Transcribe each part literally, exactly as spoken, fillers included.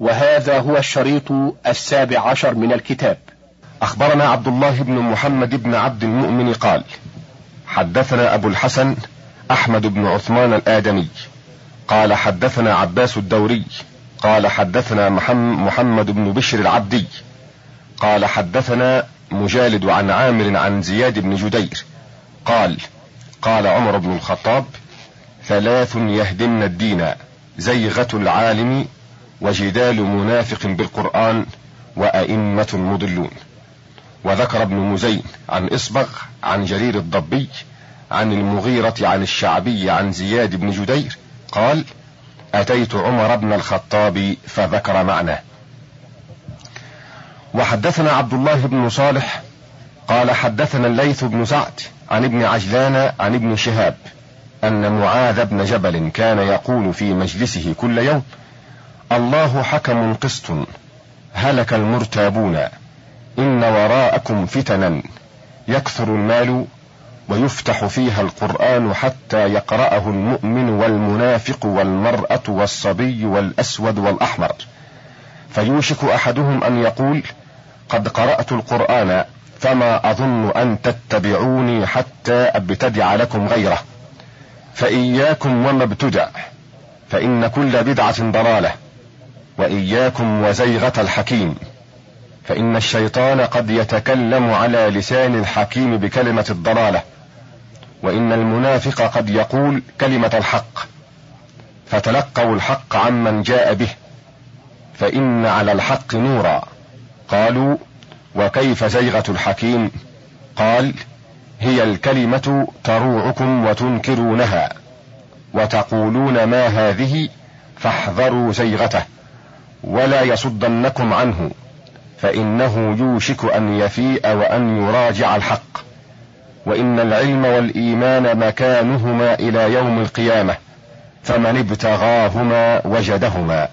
وهذا هو الشريط السابع عشر من الكتاب. أخبرنا عبد الله بن محمد بن عبد المؤمن قال حدثنا أبو الحسن أحمد بن عثمان الآدمي قال حدثنا عباس الدوري قال حدثنا محمد بن بشر العبدي قال حدثنا مجالد عن عامر عن زياد بن جدير قال قال عمر بن الخطاب ثلاث يهدمن الدين: زيغة العالم، وجدال منافق بالقرآن، وأئمة مضلون. وذكر ابن مزين عن إصبغ عن جرير الضبي عن المغيرة عن الشعبي عن زياد بن جدير قال أتيت عمر بن الخطاب فذكر معناه. وحدثنا عبد الله بن صالح قال حدثنا الليث بن سعد عن ابن عجلان عن ابن شهاب أن معاذ بن جبل كان يقول في مجلسه كل يوم: الله حكم قسط، هلك المرتابون، إن وراءكم فتنا يكثر المال ويفتح فيها القرآن حتى يقرأه المؤمن والمنافق والمرأة والصبي والأسود والأحمر، فيوشك أحدهم أن يقول: قد قرأت القرآن فما أظن أن تتبعوني حتى أبتدع لكم غيره، فإياكم وما ابتدع، فإن كل بدعة ضلالة، وإياكم وزيغة الحكيم، فإن الشيطان قد يتكلم على لسان الحكيم بكلمة الضلالة، وإن المنافق قد يقول كلمة الحق، فتلقوا الحق عمن جاء به، فإن على الحق نورا. قالوا: وكيف زيغة الحكيم؟ قال: هي الكلمة تروعكم وتنكرونها وتقولون ما هذه، فاحذروا زيغته ولا يصدنكم عنه، فإنه يوشك أن يفيء وأن يراجع الحق، وإن العلم والإيمان مكانهما إلى يوم القيامة، فمن ابتغاهما وجدهما.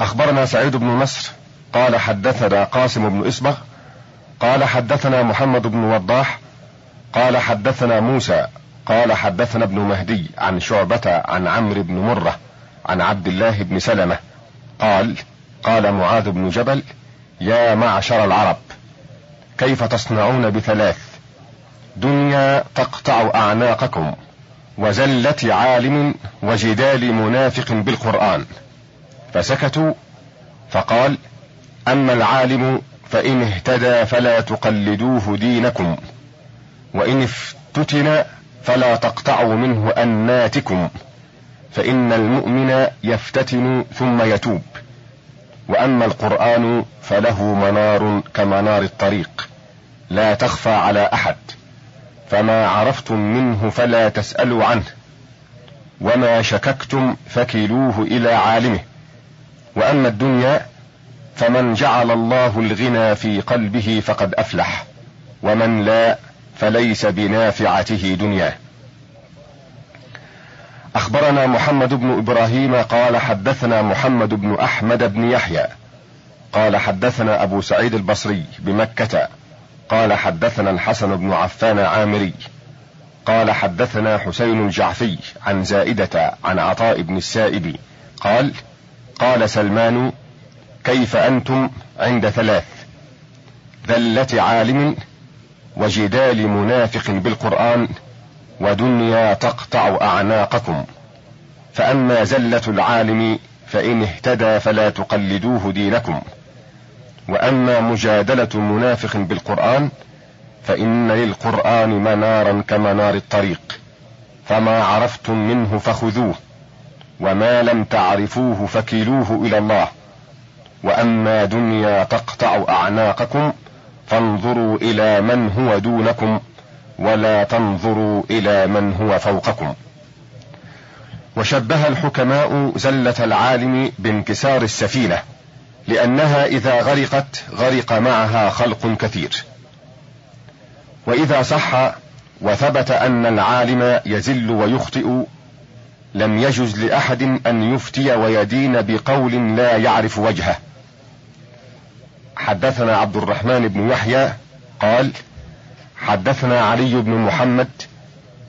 أخبرنا سعيد بن نصر قال حدثنا قاسم بن إصبغ قال حدثنا محمد بن وضاح قال حدثنا موسى قال حدثنا ابن مهدي عن شعبة عن عمرو بن مرة عن عبد الله بن سلمة قال: قال معاذ بن جبل: يا معشر العرب، كيف تصنعون بثلاث: دنيا تقطع أعناقكم، وزلة عالم، وجدال منافق بالقرآن؟ فسكتوا. فقال: أما العالم فإن اهتدى فلا تقلدوه دينكم، وإن افتتن فلا تقطعوا منه أناتكم، فإن المؤمن يفتتن ثم يتوب، وأما القرآن فله منار كمنار الطريق لا تخفى على أحد، فما عرفتم منه فلا تسألوا عنه، وما شككتم فكلوه إلى عالمه، وأما الدنيا فمن جعل الله الغنى في قلبه فقد أفلح، ومن لا فليس بنافعته دنياه. أخبرنا محمد بن إبراهيم قال حدثنا محمد بن أحمد بن يحيى قال حدثنا أبو سعيد البصري بمكة قال حدثنا الحسن بن عفان عامري قال حدثنا حسين الجعفي عن زائدة عن عطاء بن السائب قال: قال سلمان: كيف أنتم عند ثلاث: ذلة عالم، وجدال منافق بالقرآن، ودنيا تقطع أعناقكم، فأما زلة العالم فإن اهتدى فلا تقلدوه دينكم، وأما مجادلة منافق بالقرآن فإن للقرآن منارا كمنار الطريق، فما عرفتم منه فخذوه، وما لم تعرفوه فكلوه إلى الله، وأما دنيا تقطع أعناقكم فانظروا إلى من هو دونكم، ولا تنظروا إلى من هو فوقكم. وشبه الحكماء زلة العالم بانكسار السفينة، لأنها إذا غرقت غرق معها خلق كثير. وإذا صح وثبت أن العالم يزل ويخطئ، لم يجز لأحد أن يفتي ويدين بقول لا يعرف وجهه. حدثنا عبد الرحمن بن يحيى قال حدثنا علي بن محمد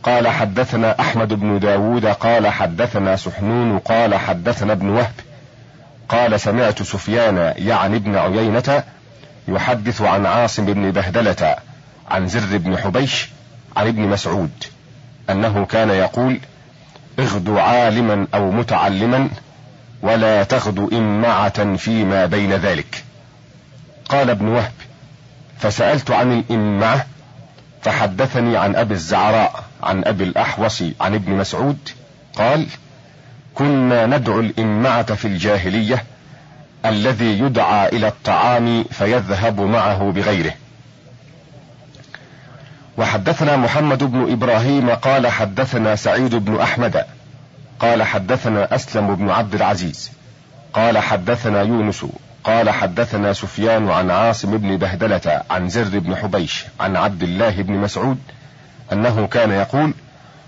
قال حدثنا أحمد بن داود قال حدثنا سحنون قال حدثنا ابن وهب قال سمعت سفيان يعني ابن عيينة يحدث عن عاصم بن بهدلة عن زر بن حبيش عن ابن مسعود أنه كان يقول: اغدو عالما أو متعلما ولا تغدو إمعة فيما بين ذلك. قال ابن وهب: فسألت عن الإمعة فحدثني عن أبي الزعراء عن أبي الأحوص عن ابن مسعود قال: كنا ندعو الإمعة في الجاهلية الذي يدعى إلى الطعام فيذهب معه بغيره. وحدثنا محمد بن إبراهيم قال حدثنا سعيد بن أحمد قال حدثنا أسلم بن عبد العزيز قال حدثنا يونس قال حدثنا سفيان عن عاصم بن بهدلة عن زر بن حبيش عن عبد الله بن مسعود أنه كان يقول: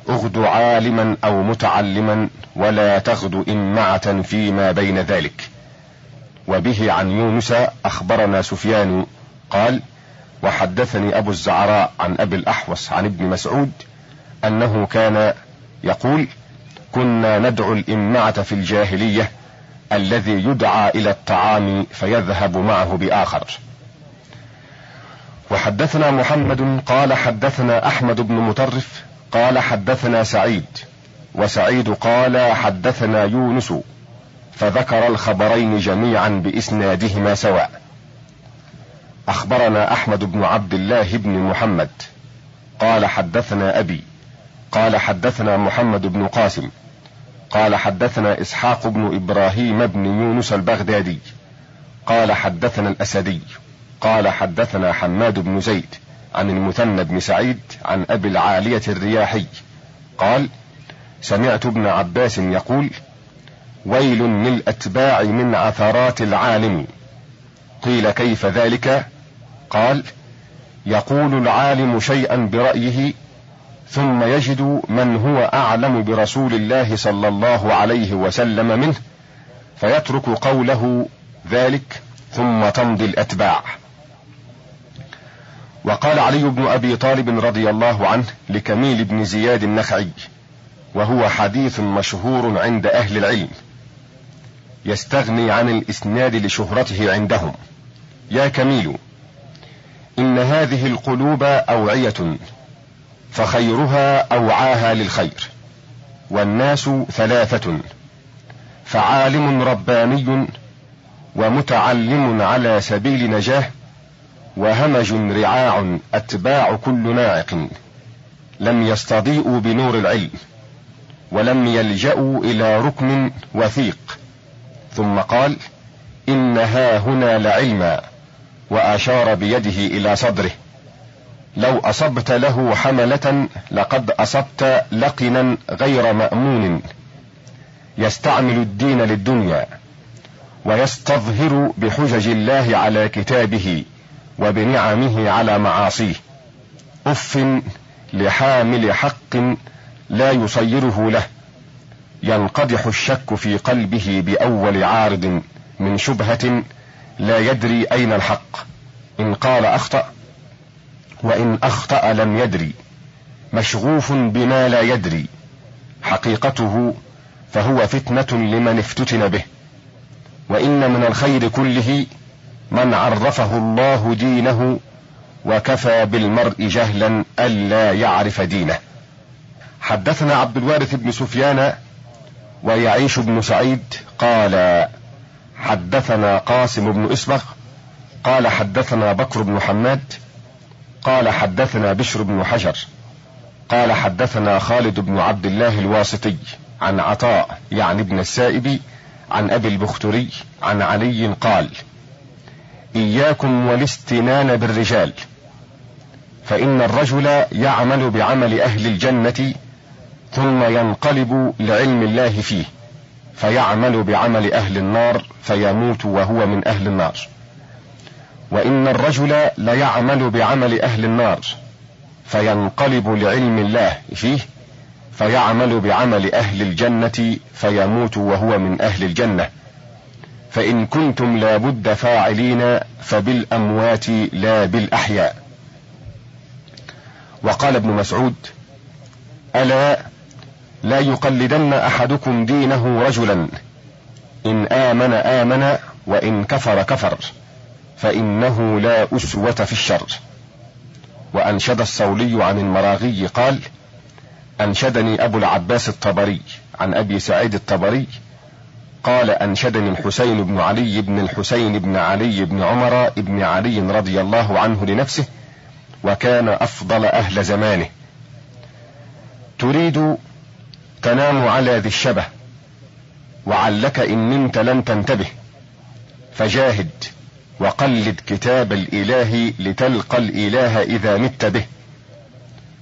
اغدو عالما أو متعلما ولا تغدو إمعة فيما بين ذلك. وبه عن يونس أخبرنا سفيان قال: وحدثني أبو الزعراء عن أبي الأحوص عن ابن مسعود أنه كان يقول: كنا ندعو الإمعة في الجاهلية الذي يدعى إلى الطعام فيذهب معه بآخر. وحدثنا محمد قال حدثنا أحمد بن مطرف قال حدثنا سعيد وسعيد قال حدثنا يونس فذكر الخبرين جميعا بإسنادهما سواء. أخبرنا أحمد بن عبد الله بن محمد قال حدثنا أبي قال حدثنا محمد بن قاسم قال حدثنا إسحاق بن إبراهيم بن يونس البغدادي قال حدثنا الأسدي قال حدثنا حماد بن زيد عن المثنى بن سعيد عن أبي العالية الرياحي قال: سمعت ابن عباس يقول: ويل للأتباع من عثرات العالم. قيل: كيف ذلك؟ قال: يقول العالم شيئا برأيه ثم يجد من هو أعلم برسول الله صلى الله عليه وسلم منه فيترك قوله ذلك ثم تمضي الأتباع. وقال علي بن أبي طالب رضي الله عنه لكميل بن زياد النخعي، وهو حديث مشهور عند أهل العلم يستغني عن الإسناد لشهرته عندهم: يا كميل، إن هذه القلوب أوعية فخيرها أوعاها للخير، والناس ثلاثة: فعالم رباني، ومتعلم على سبيل نجاه، وهمج رعاع أتباع كل ناعق، لم يستضيئوا بنور العلم ولم يلجأوا إلى ركن وثيق. ثم قال: إنها هنا لعلما، وأشار بيده إلى صدره. لو أصبت له حملة لقد أصبت لقنا غير مأمون، يستعمل الدين للدنيا ويستظهر بحجج الله على كتابه وبنعمه على معاصيه. أف لحامل حق لا يصيره له، ينقدح الشك في قلبه بأول عارض من شبهة لا يدري أين الحق، إن قال أخطأ وإن أخطأ لم يدري، مشغوف بما لا يدري حقيقته، فهو فتنة لمن افتتن به. وإن من الخير كله من عرفه الله دينه، وكفى بالمرء جهلا ألا يعرف دينه. حدثنا عبد الوارث بن سفيان ويعيش بن سعيد قال حدثنا قاسم بن إصبغ قال حدثنا بكر بن محمد قال حدثنا بشر بن حجر قال حدثنا خالد بن عبد الله الواسطي عن عطاء يعني ابن السائب عن أبي البختري عن علي قال: إياكم والاستنان بالرجال، فإن الرجل يعمل بعمل أهل الجنة ثم ينقلب لعلم الله فيه، فيعمل بعمل أهل النار فيموت وهو من أهل النار. وإن الرجل ليعمل بعمل أهل النار فينقلب لعلم الله فيه، فيعمل بعمل أهل الجنة فيموت وهو من أهل الجنة. فإن كنتم لابد فاعلين فبالأموات لا بالأحياء. وقال ابن مسعود: ألا لا يقلدن أحدكم دينه رجلا إن آمن آمن وإن كفر كفر، فإنه لا أسوة في الشر. وأنشد الصولي عن المراغي قال: أنشدني أبو العباس الطبري عن أبي سعيد الطبري قال: أنشدني الحسين بن علي بن الحسين بن علي بن عمر بن علي رضي الله عنه لنفسه، وكان أفضل أهل زمانه. تريد تنام على ذي الشبه، وعلك إن نمت لم تنتبه، فجاهد وقلد كتاب الإله لتلقى الإله إذا مت به.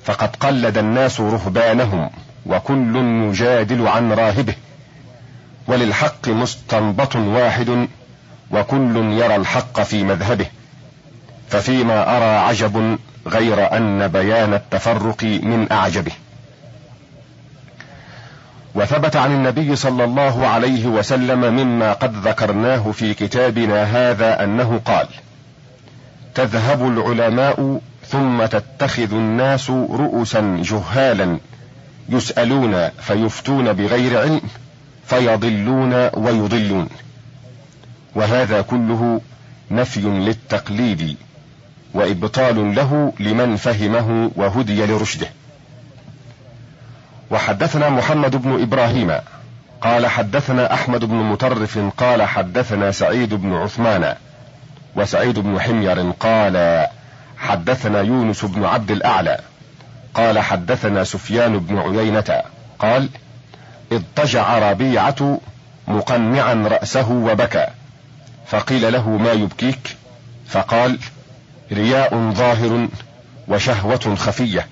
فقد قلد الناس رهبانهم، وكل يجادل عن راهبه، وللحق مستنبط واحد، وكل يرى الحق في مذهبه. ففيما أرى عجب غير أن بيان التفرق من أعجبه. وثبت عن النبي صلى الله عليه وسلم مما قد ذكرناه في كتابنا هذا أنه قال: تذهب العلماء ثم تتخذ الناس رؤوسا جهالا يسألون فيفتون بغير علم فيضلون ويضلون. وهذا كله نفي للتقليد وإبطال له لمن فهمه وهدي لرشده. وحدثنا محمد بن إبراهيم قال حدثنا أحمد بن مطرف قال حدثنا سعيد بن عثمان وسعيد بن حمير قال حدثنا يونس بن عبد الأعلى قال حدثنا سفيان بن عيينة قال: اضطجع ربيعة مقنعا رأسه وبكى، فقيل له: ما يبكيك؟ فقال: رياء ظاهر وشهوة خفية،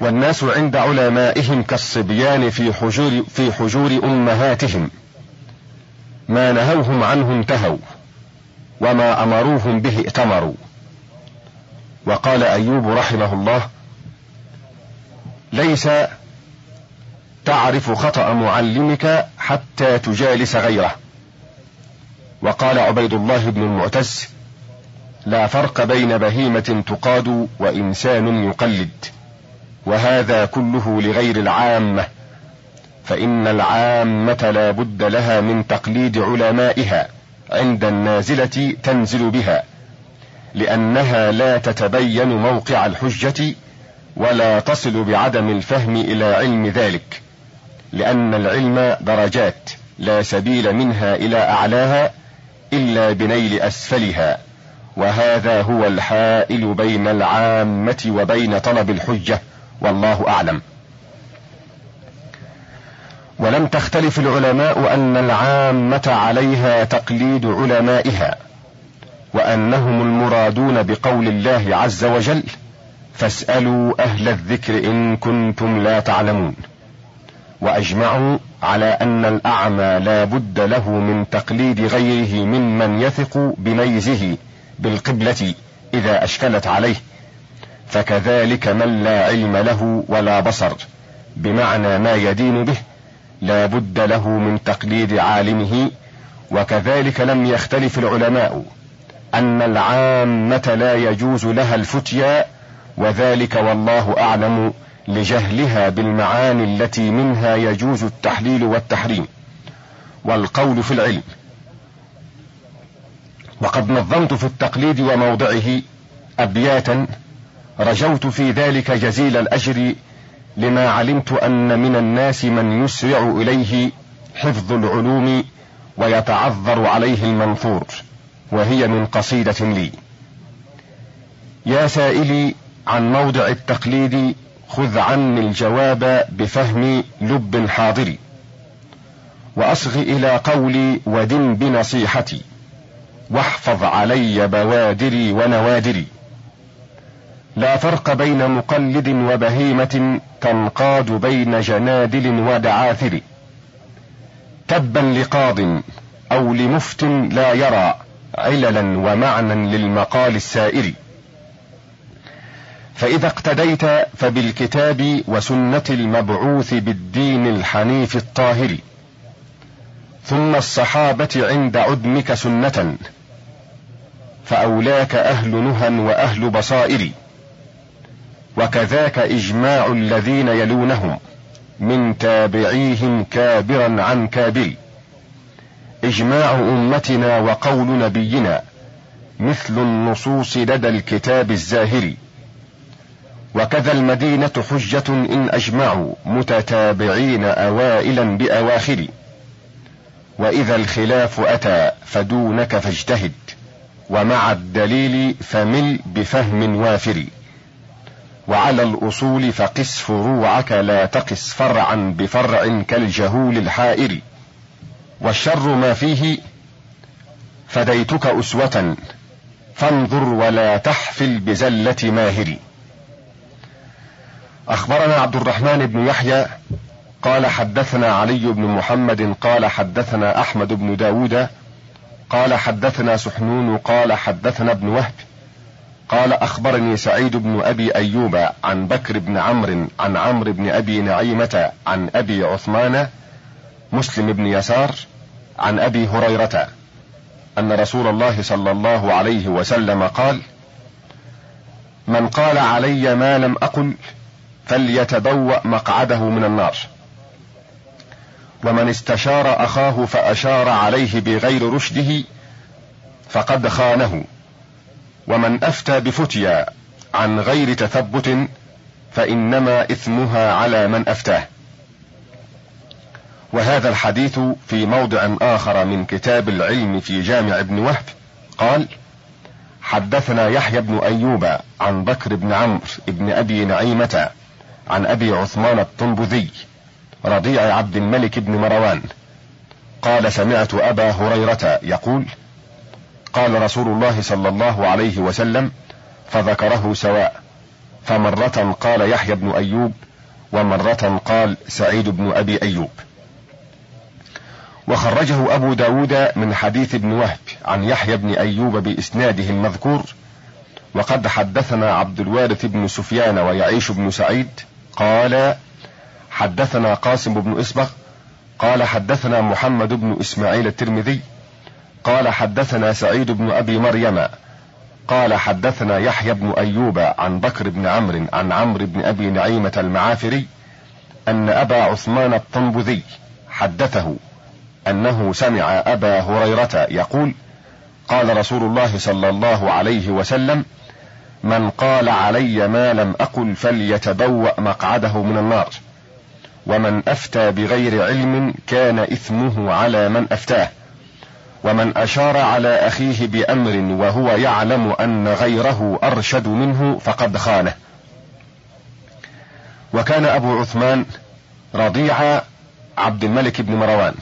والناس عند علمائهم كالصبيان في حجور, في حجور أمهاتهم، ما نهوهم عنه انتهوا، وما أمروهم به ائتمروا. وقال أيوب رحمه الله: ليس تعرف خطأ معلمك حتى تجالس غيره. وقال عبيد الله بن المعتز: لا فرق بين بهيمة تقاد وإنسان يقلد. وهذا كله لغير العامة، فإن العامة لا بد لها من تقليد علمائها عند النازلة تنزل بها، لأنها لا تتبين موقع الحجة ولا تصل بعدم الفهم إلى علم ذلك، لأن العلم درجات لا سبيل منها إلى أعلاها إلا بنيل أسفلها. وهذا هو الحائل بين العامة وبين طلب الحجة، والله أعلم. ولم تختلف العلماء أن العامة عليها تقليد علمائها، وأنهم المرادون بقول الله عز وجل: فاسألوا أهل الذكر إن كنتم لا تعلمون. وأجمعوا على أن الأعمى لا بد له من تقليد غيره ممن يثق بميزه بالقبلة إذا أشكلت عليه، فكذلك من لا علم له ولا بصر بمعنى ما يدين به لا بد له من تقليد عالمه. وكذلك لم يختلف العلماء أن العامة لا يجوز لها الفتيا، وذلك والله أعلم لجهلها بالمعاني التي منها يجوز التحليل والتحريم والقول في العلم. وقد نظمت في التقليد وموضعه أبياتا رجوت في ذلك جزيل الأجر، لما علمت أن من الناس من يسرع إليه حفظ العلوم ويتعذر عليه المنثور، وهي من قصيدة لي: يا سائلي عن موضع التقليد خذ عني الجواب بفهم لب حاضري، وأصغ إلى قولي ودن بنصيحتي، واحفظ علي بوادري ونوادري. لا فرق بين مقلد وبهيمة تنقاد بين جنادل ودعاثر، تبا لقاض أو لمفت لا يرى عللا ومعنى للمقال السائر. فإذا اقتديت فبالكتاب وسنة المبعوث بالدين الحنيف الطاهر، ثم الصحابة عند عدمك سنة، فأولاك أهل نهى وأهل بصائر، وكذاك إجماع الذين يلونهم من تابعيهم كابرا عن كابر. إجماع أمتنا وقول نبينا مثل النصوص لدى الكتاب الزاهري، وكذا المدينة حجة إن أجمعوا متتابعين أوائلا بأواخر، وإذا الخلاف أتى فدونك فاجتهد ومع الدليل فمل بفهم وافر، وعلى الأصول فقس فروعك لا تقس فرعا بفرع كالجهول الحائر، والشر ما فيه فديتك أسوة فانظر ولا تحفل بزلة ماهر. أخبرنا عبد الرحمن بن يحيى قال حدثنا علي بن محمد قال حدثنا أحمد بن داود قال حدثنا سحنون قال حدثنا ابن وهب قال أخبرني سعيد بن أبي أيوب عن بكر بن عمرو عن عمرو بن أبي نعيمة عن أبي عثمان مسلم بن يسار عن أبي هريرة أن رسول الله صلى الله عليه وسلم قال: من قال علي ما لم أقل فليتبوأ مقعده من النار، ومن استشار أخاه فأشار عليه بغير رشده فقد خانه، ومن أفتى بفتيا عن غير تثبت فإنما إثمها على من أفتاه. وهذا الحديث في موضع آخر من كتاب العلم في جامع ابن وهب قال: حدثنا يحيى بن أيوب عن بكر بن عمرو بن أبي نعيمة عن أبي عثمان الطنبذي رضيع عبد الملك بن مروان قال: سمعت أبا هريرة يقول: قال رسول الله صلى الله عليه وسلم، فذكره سواء، فمرة قال يحيى بن أيوب ومرة قال سعيد بن أبي أيوب. وخرجه أبو داود من حديث ابن وهب عن يحيى بن أيوب بإسناده المذكور. وقد حدثنا عبد الوارث بن سفيان ويعيش بن سعيد قال: حدثنا قاسم بن إصبغ قال حدثنا محمد بن إسماعيل الترمذي قال حدثنا سعيد بن أبي مريم قال حدثنا يحيى بن أيوب عن بكر بن عمرو عن عمرو بن أبي نعيمة المعافري أن أبا عثمان الطنبذي حدثه أنه سمع أبا هريرة يقول: قال رسول الله صلى الله عليه وسلم: من قال علي ما لم أقل فليتبوأ مقعده من النار، ومن أفتى بغير علم كان إثمه على من أفتاه، ومن أشار على أخيه بأمر وهو يعلم أن غيره أرشد منه فقد خانه. وكان أبو عثمان رضيع عبد الملك بن مروان.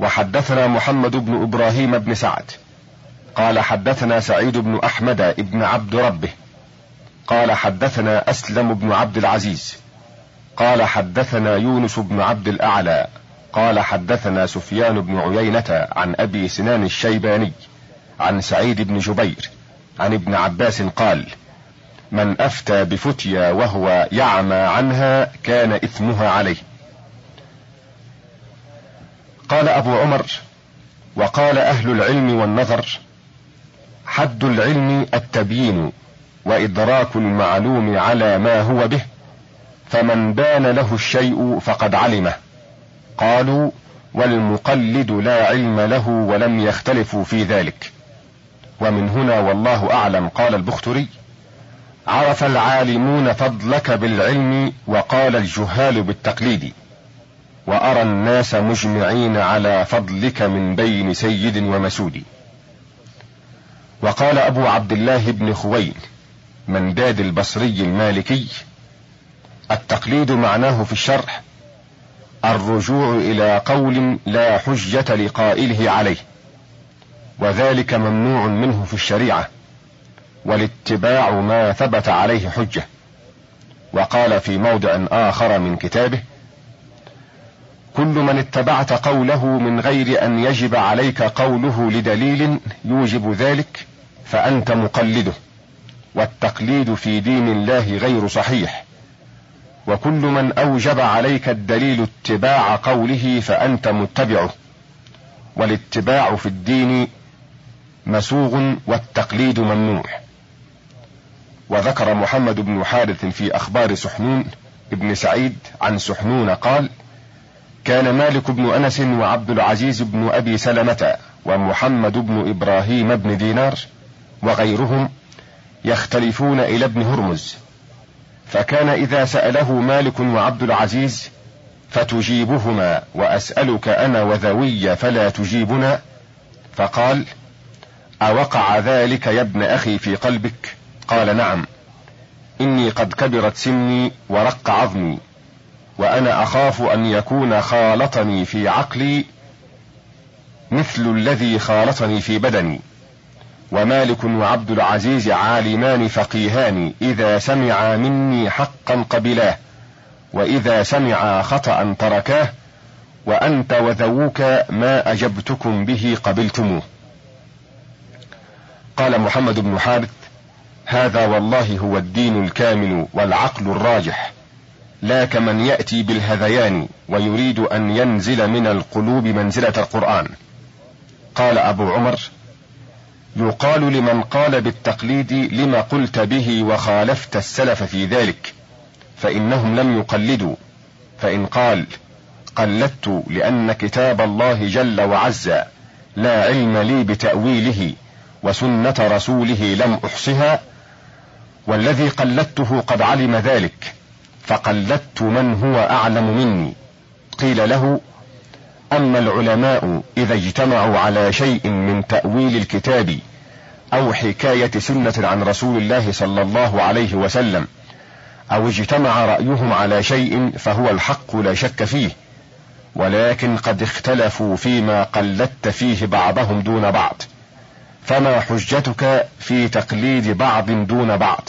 وحدثنا محمد بن إبراهيم بن سعد قال حدثنا سعيد بن أحمد ابن عبد ربه قال حدثنا أسلم بن عبد العزيز قال حدثنا يونس بن عبد الأعلى قال حدثنا سفيان بن عيينة عن أبي سنان الشيباني عن سعيد بن جبير عن ابن عباس قال: من أفتى بفتيا وهو يعمى عنها كان إثمها عليه. قال أبو عمر: وقال أهل العلم والنظر: حد العلم التبيين وإدراك المعلوم على ما هو به، فمن بان له الشيء فقد علمه. قالوا: والمقلد لا علم له، ولم يختلفوا في ذلك. ومن هنا والله أعلم قال البختري: عرف العالمون فضلك بالعلم، وقال الجهال بالتقليد، وأرى الناس مجمعين على فضلك من بين سيد ومسود. وقال أبو عبد الله بن خويل منداد البصري المالكي: التقليد معناه في الشرح الرجوع إلى قول لا حجة لقائله عليه، وذلك ممنوع منه في الشريعة، والاتباع ما ثبت عليه حجة. وقال في موضع آخر من كتابه: كل من اتبعت قوله من غير أن يجب عليك قوله لدليل يوجب ذلك فأنت مقلده، والتقليد في دين الله غير صحيح. وكل من أوجب عليك الدليل اتباع قوله فأنت متبعه، والاتباع في الدين مسوغ والتقليد ممنوع. وذكر محمد بن حارث في أخبار سحنون ابن سعيد عن سحنون قال: كان مالك بن أنس وعبد العزيز بن أبي سلمة ومحمد بن إبراهيم بن دينار وغيرهم يختلفون إلى ابن هرمز، فكان إذا سأله مالك وعبد العزيز فتجيبهما وأسألك أنا وذوي فلا تجيبنا، فقال: أوقع ذلك يا ابن أخي في قلبك؟ قال: نعم، إني قد كبرت سني ورق عظمي، وأنا أخاف أن يكون خالطني في عقلي مثل الذي خالطني في بدني، ومالك وعبد العزيز عالمان فقيهان، إذا سمعا مني حقا قبلاه، وإذا سمعا خطأ تركاه، وأنت وذووك ما أجبتكم به قبلتموه. قال محمد بن حارث: هذا والله هو الدين الكامل والعقل الراجح، لا كمن يأتي بالهذيان ويريد أن ينزل من القلوب منزلة القرآن. قال أبو عمر: يقال لمن قال بالتقليد: لم قلت به وخالفت السلف في ذلك، فإنهم لم يقلدوا. فإن قال: قلدت لأن كتاب الله جل وعز لا علم لي بتأويله، وسنة رسوله لم أحصها، والذي قلدته قد علم ذلك، فقلدت من هو أعلم مني. قيل له: أما العلماء إذا اجتمعوا على شيء من تأويل الكتاب أو حكاية سنة عن رسول الله صلى الله عليه وسلم، أو اجتمع رأيهم على شيء فهو الحق لا شك فيه، ولكن قد اختلفوا فيما قلدت فيه بعضهم دون بعض، فما حجتك في تقليد بعض دون بعض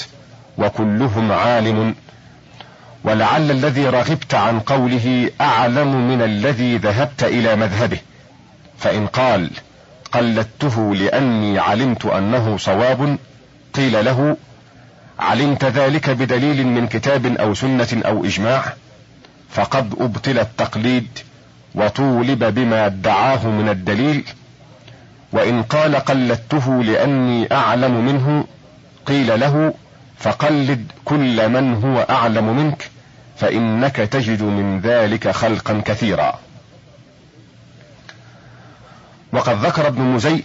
وكلهم عالم؟ ولعل الذي رغبت عن قوله أعلم من الذي ذهبت إلى مذهبه. فإن قال: قلدته لأني علمت أنه صواب، قيل له: علمت ذلك بدليل من كتاب أو سنة أو إجماع؟ فقد أبطل التقليد وطولب بما ادعاه من الدليل. وإن قال: قلدته لأني أعلم منه، قيل له: فقلد كل من هو أعلم منك، فإنك تجد من ذلك خلقا كثيرا. وقد ذكر ابن مزين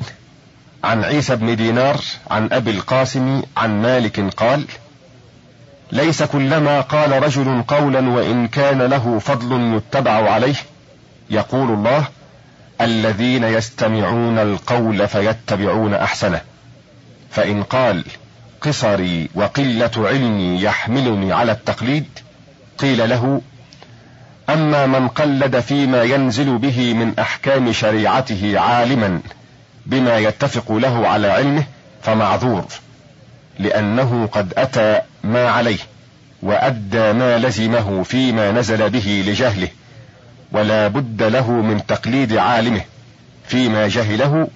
عن عيسى بن دينار عن أبي القاسم عن مالك قال: ليس كلما قال رجل قولا وإن كان له فضل يتبع عليه، يقول الله: الذين يستمعون القول فيتبعون أحسنه. فإن قال: قصري وقلة علمي يحملني على التقليد، قيل له: أما من قلد فيما ينزل به من أحكام شريعته عالما بما يتفق له على علمه فمعذور، لأنه قد أتى ما عليه وأدى ما لزمه فيما نزل به لجهله، ولا بد له من تقليد عالمه فيما جهله،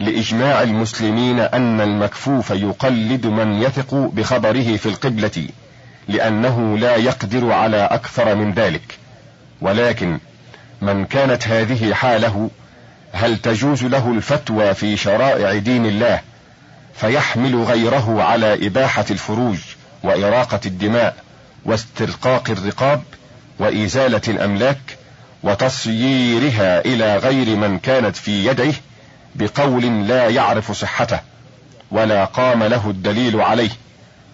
لإجماع المسلمين أن المكفوف يقلد من يثق بخبره في القبلة، لأنه لا يقدر على أكثر من ذلك. ولكن من كانت هذه حاله، هل تجوز له الفتوى في شرائع دين الله فيحمل غيره على إباحة الفروج وإراقة الدماء واسترقاق الرقاب وإزالة الأملاك وتصييرها إلى غير من كانت في يده بقول لا يعرف صحته ولا قام له الدليل عليه،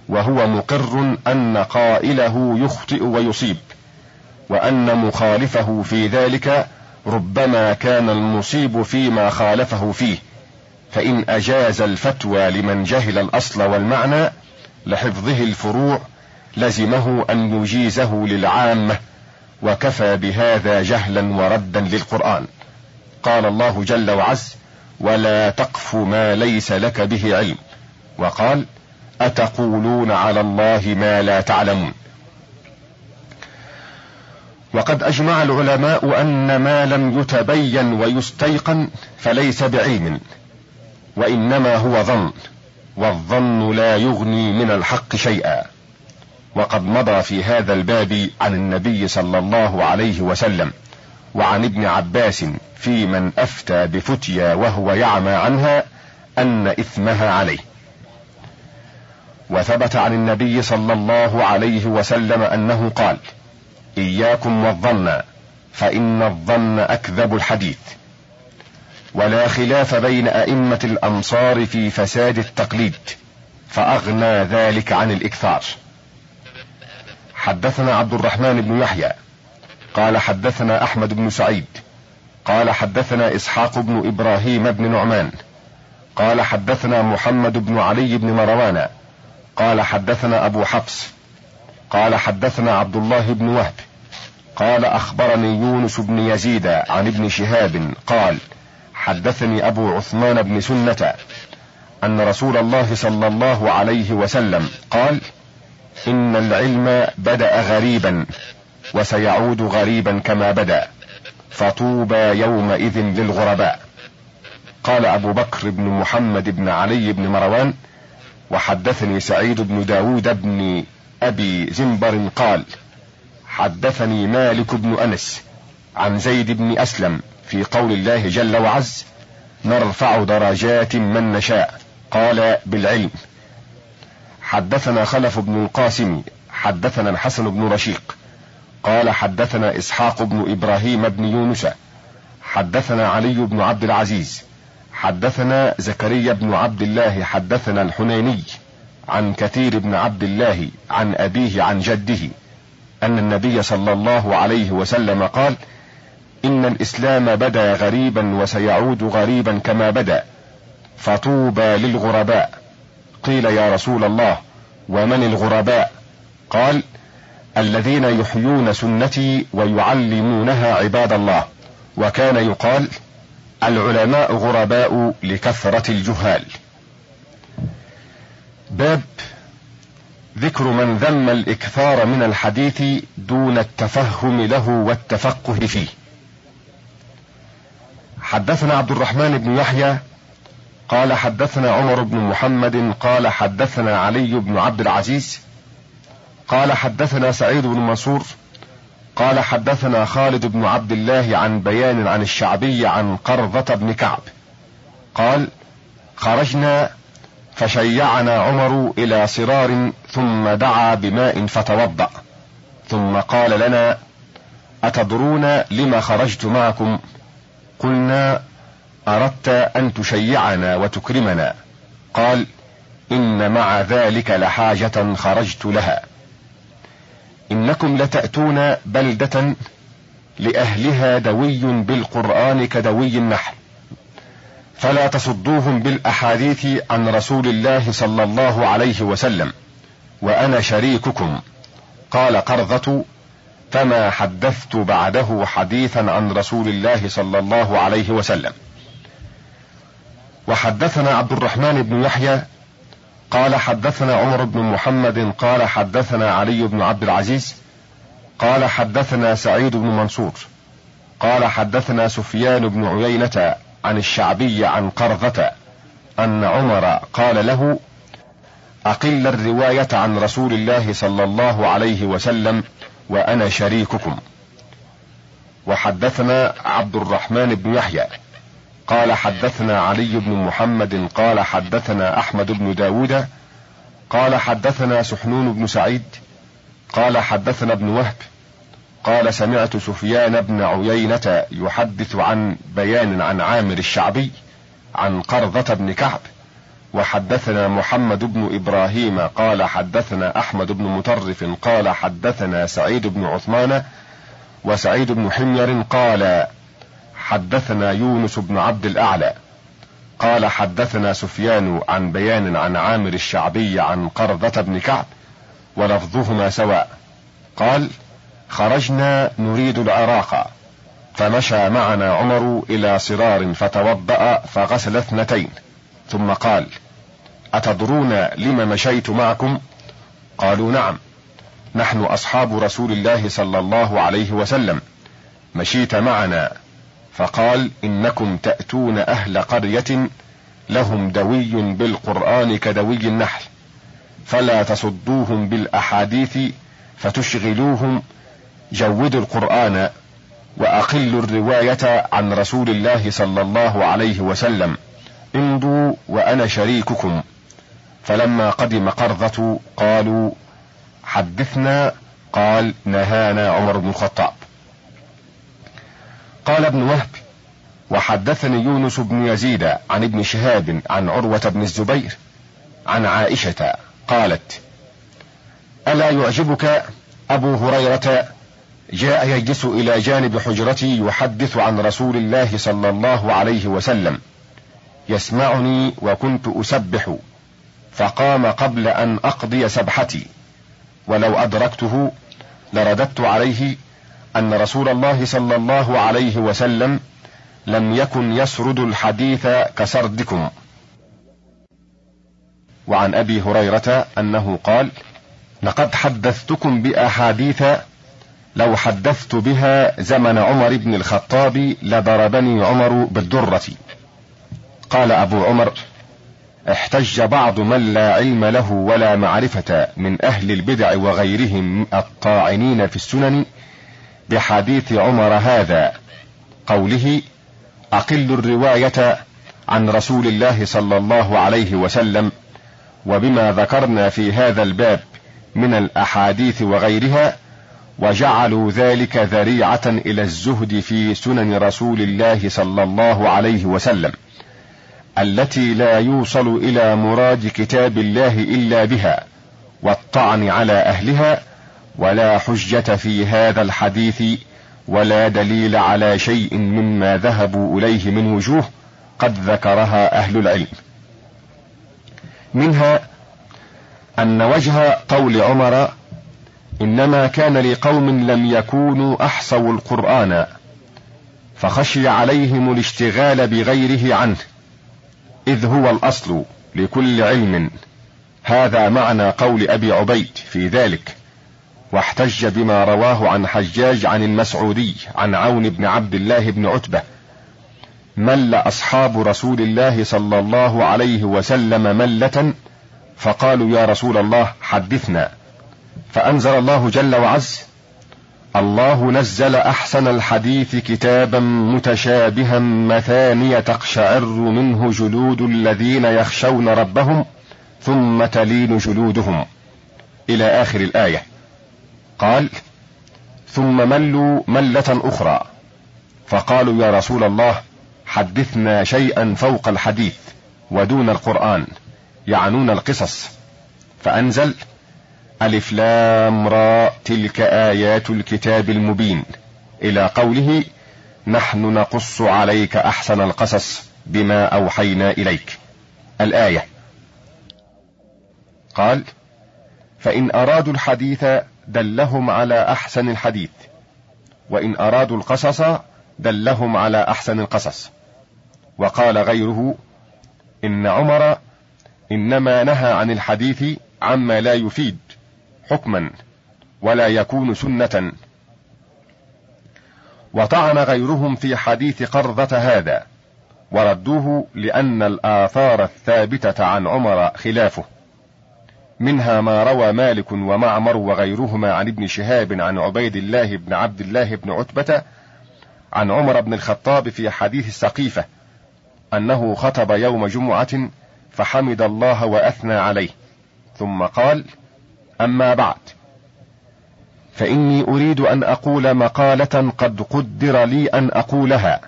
وهو مقر أن قائله يخطئ ويصيب، وأن مخالفه في ذلك ربما كان المصيب فيما خالفه فيه، فإن أجاز الفتوى لمن جهل الأصل والمعنى لحفظه الفروع لزمه أن يجيزه للعامة، وكفى بهذا جهلا وردا للقرآن. قال الله جل وعز: ولا تقف ما ليس لك به علم، وقال: أتقولون على الله ما لا تعلمون. وقد أجمع العلماء أن ما لم يتبين ويستيقن فليس بعلم، وإنما هو ظن، والظن لا يغني من الحق شيئا. وقد مضى في هذا الباب عن النبي صلى الله عليه وسلم وعن ابن عباس في من أفتى بفتيا وهو يعمى عنها أن إثمها عليه. وثبت عن النبي صلى الله عليه وسلم أنه قال: إياكم والظن، فإن الظن أكذب الحديث. ولا خلاف بين أئمة الأمصار في فساد التقليد، فأغنى ذلك عن الإكثار. حدثنا عبد الرحمن بن يحيى قال حدثنا أحمد بن سعيد قال حدثنا إسحاق بن إبراهيم بن نعمان قال حدثنا محمد بن علي بن مروان قال حدثنا أبو حفص قال حدثنا عبد الله بن وهب قال أخبرني يونس بن يزيد عن ابن شهاب قال حدثني أبو عثمان بن سنة أن رسول الله صلى الله عليه وسلم قال إن العلم بدأ غريبا وسيعود غريبا كما بدأ، فطوبى يومئذ للغرباء. قال أبو بكر بن محمد بن علي بن مروان وحدثني سعيد بن داود بن أبي زنبر قال حدثني مالك بن أنس عن زيد بن أسلم في قول الله جل وعز نرفع درجات من نشاء قال بالعلم. حدثنا خلف بن القاسم حدثنا الحسن بن رشيق قال حدثنا إسحاق بن إبراهيم بن يونس حدثنا علي بن عبد العزيز حدثنا زكريا بن عبد الله حدثنا الحنيني عن كثير بن عبد الله عن أبيه عن جده أن النبي صلى الله عليه وسلم قال إن الإسلام بدأ غريبا وسيعود غريبا كما بدأ، فطوبى للغرباء. قيل يا رسول الله ومن الغرباء؟ قال الذين يحيون سنتي ويعلمونها عباد الله، وكان يقال العلماء غرباء لكثرة الجهال. باب ذكر من ذم الإكثار من الحديث دون التفهم له والتفقه فيه. حدثنا عبد الرحمن بن يحيى قال حدثنا عمر بن محمد قال حدثنا علي بن عبد العزيز قال حدثنا سعيد بن منصور قال حدثنا خالد بن عبد الله عن بيان عن الشعبي عن قرظة بن كعب قال خرجنا فشيعنا عمر إلى صرار ثم دعا بماء فتوضأ، ثم قال لنا أتدرون لما خرجت معكم؟ قلنا أردت أن تشيعنا وتكرمنا. قال إن مع ذلك لحاجة خرجت لها. إنكم لتأتون بلدة لأهلها دوي بالقرآن كدوي النحل، فلا تصدوهم بالأحاديث عن رسول الله صلى الله عليه وسلم وأنا شريككم. قال قرظة فما حدثت بعده حديثا عن رسول الله صلى الله عليه وسلم. وحدثنا عبد الرحمن بن يحيى قال حدثنا عمر بن محمد قال حدثنا علي بن عبد العزيز قال حدثنا سعيد بن منصور قال حدثنا سفيان بن عيينة عن الشعبي عن قرظة أن عمر قال له أقل الرواية عن رسول الله صلى الله عليه وسلم وأنا شريككم. وحدثنا عبد الرحمن بن يحيى قال حدثنا علي بن محمد قال حدثنا أحمد بن داود قال حدثنا سحنون بن سعيد قال حدثنا ابن وهب قال سمعت سفيان بن عيينة يحدث عن بيان عن عامر الشعبي عن قرظة بن كعب. وحدثنا محمد بن إبراهيم قال حدثنا أحمد بن مطرف قال حدثنا سعيد بن عثمان وسعيد بن حمير قال حدثنا يونس بن عبد الأعلى قال حدثنا سفيان عن بيان عن عامر الشعبي عن قرظة بن كعب ولفظهما سواء. قال خرجنا نريد العراق فمشى معنا عمر إلى صرار فتوضأ فغسل اثنتين، ثم قال أتدرون لما مشيت معكم؟ قالوا نعم، نحن أصحاب رسول الله صلى الله عليه وسلم، مشيت معنا. فقال إنكم تأتون أهل قرية لهم دوي بالقرآن كدوي النحل، فلا تصدوهم بالأحاديث فتشغلوهم، جودوا القرآن وأقلوا الرواية عن رسول الله صلى الله عليه وسلم، امضوا وأنا شريككم. فلما قدم قرظة قالوا حدثنا، قال نهانا عمر بن الخطاب. قال ابن وهب: وحدثني يونس بن يزيد عن ابن شهاب عن عروة بن الزبير عن عائشة قالت: ألا يعجبك أبو هريرة جاء يجلس إلى جانب حجرتي يحدث عن رسول الله صلى الله عليه وسلم يسمعني وكنت أسبح، فقام قبل أن أقضي سبحتي، ولو أدركته لرددت عليه أن رسول الله صلى الله عليه وسلم لم يكن يسرد الحديث كسردكم. وعن أبي هريرة أنه قال: لقد حدثتكم بأحاديث لو حدثت بها زمن عمر بن الخطاب لضربني عمر بالدرة. قال أبو عمر: احتج بعض من لا علم له ولا معرفة من أهل البدع وغيرهم الطاعنين في السنن بحديث عمر هذا، قوله: أقل الرواية عن رسول الله صلى الله عليه وسلم، وبما ذكرنا في هذا الباب من الأحاديث وغيرها، وجعلوا ذلك ذريعة إلى الزهد في سنن رسول الله صلى الله عليه وسلم التي لا يوصل إلى مراد كتاب الله إلا بها، والطعن على أهلها، ولا حجة في هذا الحديث ولا دليل على شيء مما ذهبوا إليه من وجوه قد ذكرها أهل العلم. منها أن وجه قول عمر إنما كان لقوم لم يكونوا أحصوا القرآن فخشي عليهم الاشتغال بغيره عنه، إذ هو الأصل لكل علم، هذا معنى قول أبي عبيد في ذلك. واحتج بما رواه عن حجاج عن المسعودي عن عون بن عبد الله بن عتبة: مل أصحاب رسول الله صلى الله عليه وسلم ملة فقالوا: يا رسول الله حدثنا، فأنزل الله جل وعز: الله نزل أحسن الحديث كتابا متشابها مثانية تقشعر منه جلود الذين يخشون ربهم ثم تلين جلودهم، إلى آخر الآية. قال: ثم ملوا ملة أخرى فقالوا: يا رسول الله حدثنا شيئا فوق الحديث ودون القرآن، يعنون القصص، فأنزل: ألف لام را تلك آيات الكتاب المبين، إلى قوله: نحن نقص عليك أحسن القصص بما أوحينا إليك، الآية. قال: فإن أرادوا الحديث دلهم على أحسن الحديث، وإن أرادوا القصص دلهم على أحسن القصص. وقال غيره: إن عمر إنما نهى عن الحديث عما لا يفيد حكما ولا يكون سنة. وطعن غيرهم في حديث قرضة هذا وردوه لأن الآثار الثابتة عن عمر خلافه، منها ما روى مالك ومعمر وغيرهما عن ابن شهاب عن عبيد الله بن عبد الله بن عتبة عن عمر بن الخطاب في حديث السقيفة أنه خطب يوم جمعة فحمد الله وأثنى عليه ثم قال: أما بعد، فإني أريد أن أقول مقالة قد قدر لي أن أقولها،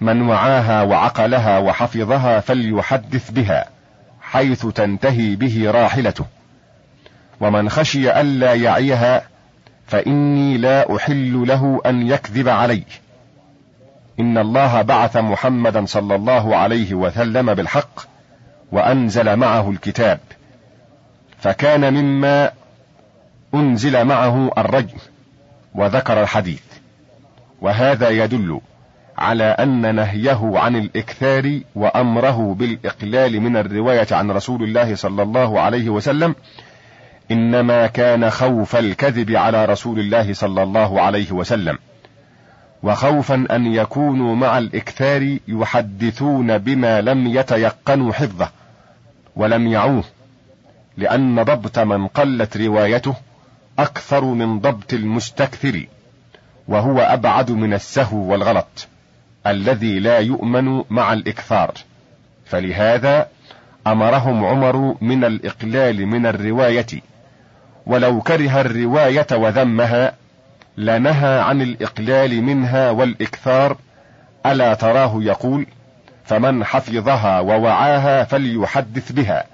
من وعاها وعقلها وحفظها فليحدث بها حيث تنتهي به راحلته، ومن خشي ألا يعيها فإني لا أحل له أن يكذب علي. إن الله بعث محمدا صلى الله عليه وسلم بالحق وأنزل معه الكتاب، فكان مما أنزل معه الرجم، وذكر الحديث، وهذا يدل على أن نهيه عن الإكثار وأمره بالإقلال من الرواية عن رسول الله صلى الله عليه وسلم إنما كان خوف الكذب على رسول الله صلى الله عليه وسلم، وخوفا أن يكونوا مع الإكثار يحدثون بما لم يتيقنوا حفظه ولم يعوه، لأن ضبط من قلت روايته أكثر من ضبط المستكثر، وهو أبعد من السهو والغلط الذي لا يؤمن مع الإكثار. فلهذا أمرهم عمر من الإقلال من الرواية، ولو كره الرواية وذمها لا نهى عن الإقلال منها والإكثار، ألا تراه يقول: فمن حفظها ووعاها فليحدث بها.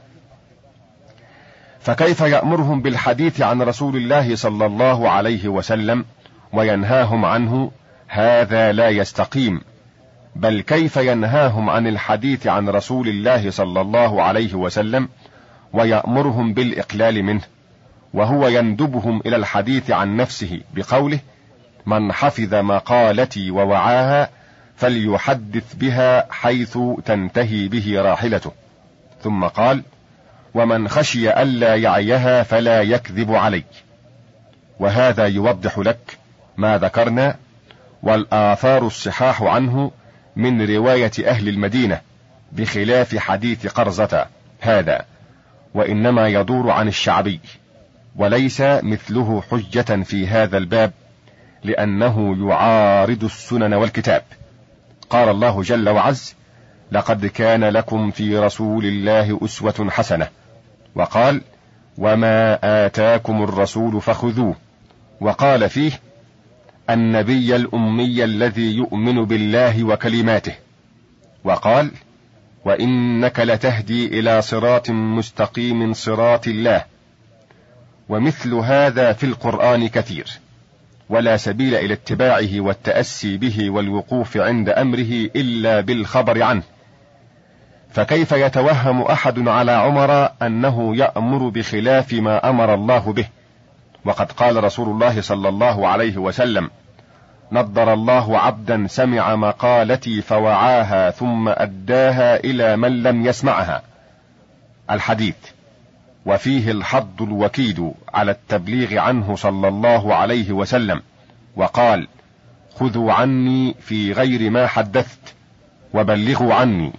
فكيف يأمرهم بالحديث عن رسول الله صلى الله عليه وسلم وينهاهم عنه؟ هذا لا يستقيم. بل كيف ينهاهم عن الحديث عن رسول الله صلى الله عليه وسلم ويأمرهم بالإقلال منه، وهو يندبهم إلى الحديث عن نفسه بقوله: من حفظ مقالتي ووعاها فليحدث بها حيث تنتهي به راحلته. ثم قال: ومن خشي ألا يعيها فلا يكذب علي. وهذا يوضح لك ما ذكرنا، والآثار الصحاح عنه من رواية أهل المدينة بخلاف حديث قرزة هذا، وإنما يدور عن الشعبي، وليس مثله حجة في هذا الباب لأنه يعارض السنن والكتاب. قال الله جل وعز: لقد كان لكم في رسول الله أسوة حسنة، وقال: وما آتاكم الرسول فخذوه، وقال فيه: النبي الأمي الذي يؤمن بالله وكلماته، وقال: وإنك لتهدي إلى صراط مستقيم صراط الله. ومثل هذا في القرآن كثير، ولا سبيل إلى اتباعه والتأسي به والوقوف عند أمره إلا بالخبر عنه. فكيف يتوهم أحد على عمر أنه يأمر بخلاف ما أمر الله به، وقد قال رسول الله صلى الله عليه وسلم: نضر الله عبدا سمع مقالتي فوعاها ثم أداها إلى من لم يسمعها، الحديث. وفيه الحض الوكيد على التبليغ عنه صلى الله عليه وسلم، وقال: خذوا عني في غير ما حدثت وبلغوا عني.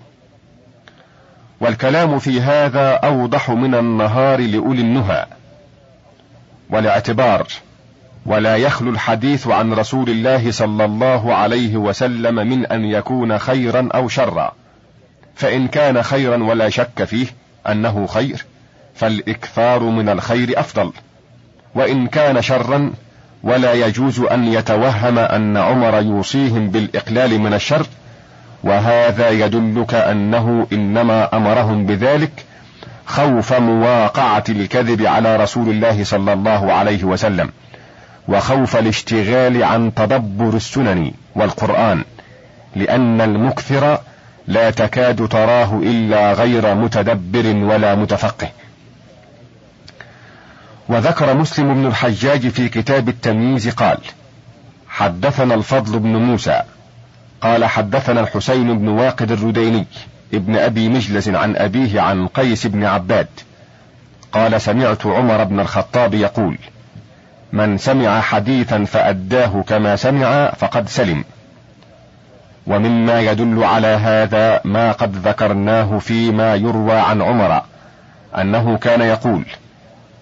والكلام في هذا أوضح من النهار لأولي النهى والاعتبار، ولا يخلو الحديث عن رسول الله صلى الله عليه وسلم من أن يكون خيرا أو شرا. فإن كان خيرا ولا شك فيه أنه خير، فالإكثار من الخير أفضل. وإن كان شرا ولا يجوز أن يتوهم أن عمر يوصيهم بالإقلال من الشر، وهذا يدلك أنه إنما أمرهم بذلك خوف مواقعة الكذب على رسول الله صلى الله عليه وسلم، وخوف الاشتغال عن تدبر السنن والقرآن، لأن المكثر لا تكاد تراه إلا غير متدبر ولا متفقه. وذكر مسلم بن الحجاج في كتاب التمييز قال: حدثنا الفضل بن موسى قال حدثنا الحسين بن واقد الرديني ابن أبي مجلس عن أبيه عن قيس بن عباد قال: سمعت عمر بن الخطاب يقول: من سمع حديثا فأداه كما سمع فقد سلم. ومما يدل على هذا ما قد ذكرناه فيما يروى عن عمر، أنه كان يقول: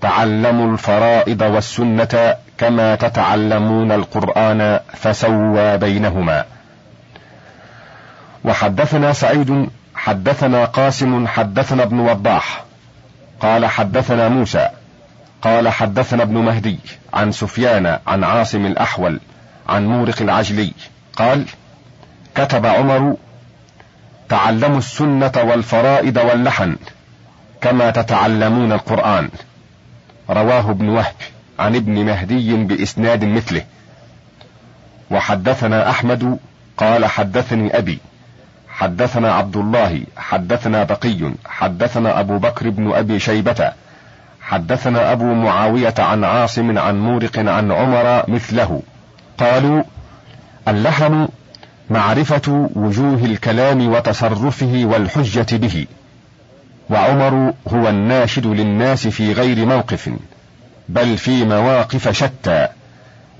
تعلموا الفرائض والسنة كما تتعلمون القرآن، فسوى بينهما. وحدثنا سعيد حدثنا قاسم حدثنا ابن وضاح قال حدثنا موسى قال حدثنا ابن مهدي عن سفيان عن عاصم الأحول عن مورق العجلي قال: كتب عمر: تعلموا السنة والفرائض واللحن كما تتعلمون القرآن. رواه ابن وهب عن ابن مهدي بإسناد مثله. وحدثنا أحمد قال حدثني أبي حدثنا عبد الله حدثنا بقي حدثنا أبو بكر بن أبي شيبة حدثنا أبو معاوية عن عاصم عن مورق عن عمر مثله. قالوا: اللحن معرفة وجوه الكلام وتصرفه والحجة به، وعمر هو الناشد للناس في غير موقف، بل في مواقف شتى.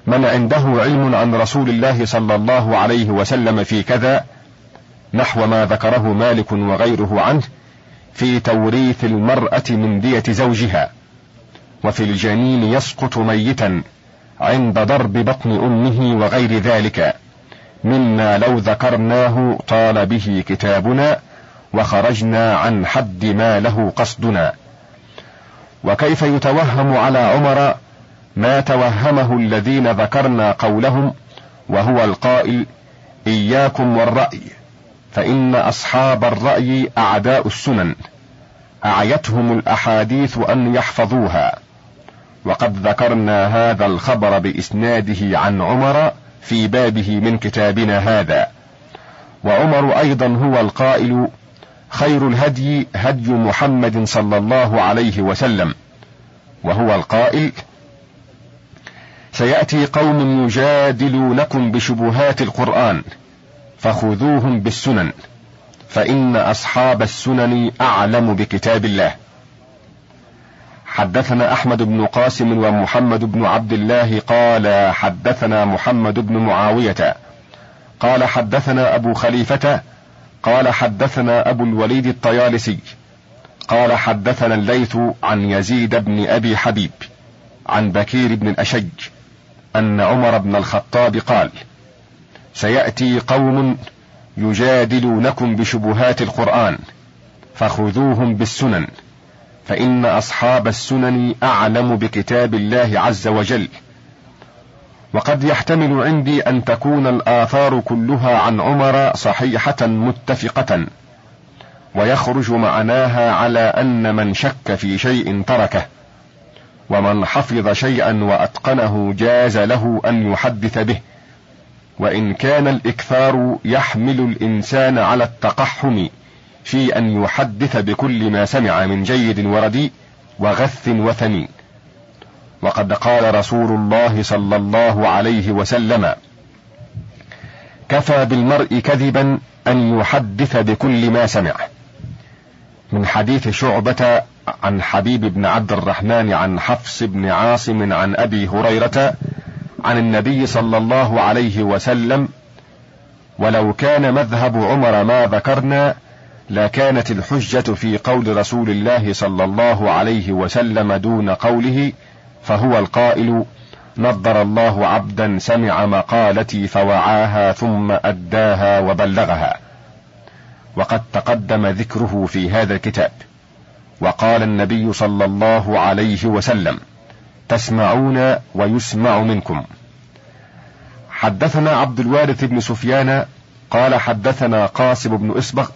من عنده علم عن رسول الله صلى الله عليه وسلم في كذا، نحو ما ذكره مالك وغيره عنه في توريث المرأة من دية زوجها، وفي الجنين يسقط ميتا عند ضرب بطن أمه وغير ذلك، مما لو ذكرناه طال به كتابنا وخرجنا عن حد ما له قصدنا. وكيف يتوهم على عمر ما توهمه الذين ذكرنا قولهم، وهو القائل: إياكم والرأي، فإن أصحاب الرأي أعداء السنن، أعيتهم الأحاديث أن يحفظوها. وقد ذكرنا هذا الخبر بإسناده عن عمر في بابه من كتابنا هذا. وعمر أيضا هو القائل: خير الهدي هدي محمد صلى الله عليه وسلم، وهو القائل: سيأتي قوم يجادلونكم بشبهات القرآن فخذوهم بالسنن، فإن أصحاب السنن أعلم بكتاب الله. حدثنا أحمد بن قاسم ومحمد بن عبد الله قال حدثنا محمد بن معاوية قال حدثنا أبو خليفة قال حدثنا أبو الوليد الطيالسي قال حدثنا الليث عن يزيد بن أبي حبيب عن بكير بن الأشج أن عمر بن الخطاب قال: سيأتي قوم يجادلونكم بشبهات القرآن فخذوهم بالسنن، فإن أصحاب السنن أعلم بكتاب الله عز وجل. وقد يحتمل عندي أن تكون الآثار كلها عن عمر صحيحة متفقة، ويخرج معناها على أن من شك في شيء تركه، ومن حفظ شيئا وأتقنه جاز له أن يحدث به، وإن كان الإكثار يحمل الإنسان على التقحم في أن يحدث بكل ما سمع من جيد ورديء وغث وثمين. وقد قال رسول الله صلى الله عليه وسلم: كفى بالمرء كذبا أن يحدث بكل ما سمع، من حديث شعبة عن حبيب بن عبد الرحمن عن حفص بن عاصم عن أبي هريرة عن النبي صلى الله عليه وسلم: ولو كان مذهب عمر ما ذكرنا لكانت الحجة في قول رسول الله صلى الله عليه وسلم دون قوله، فهو القائل: نضر الله عبدا سمع مقالتي فوعاها ثم أداها وبلغها. وقد تقدم ذكره في هذا الكتاب. وقال النبي صلى الله عليه وسلم: تسمعون ويسمع منكم. حدثنا عبد الوارث بن سفيان قال حدثنا قاسم بن إصبغ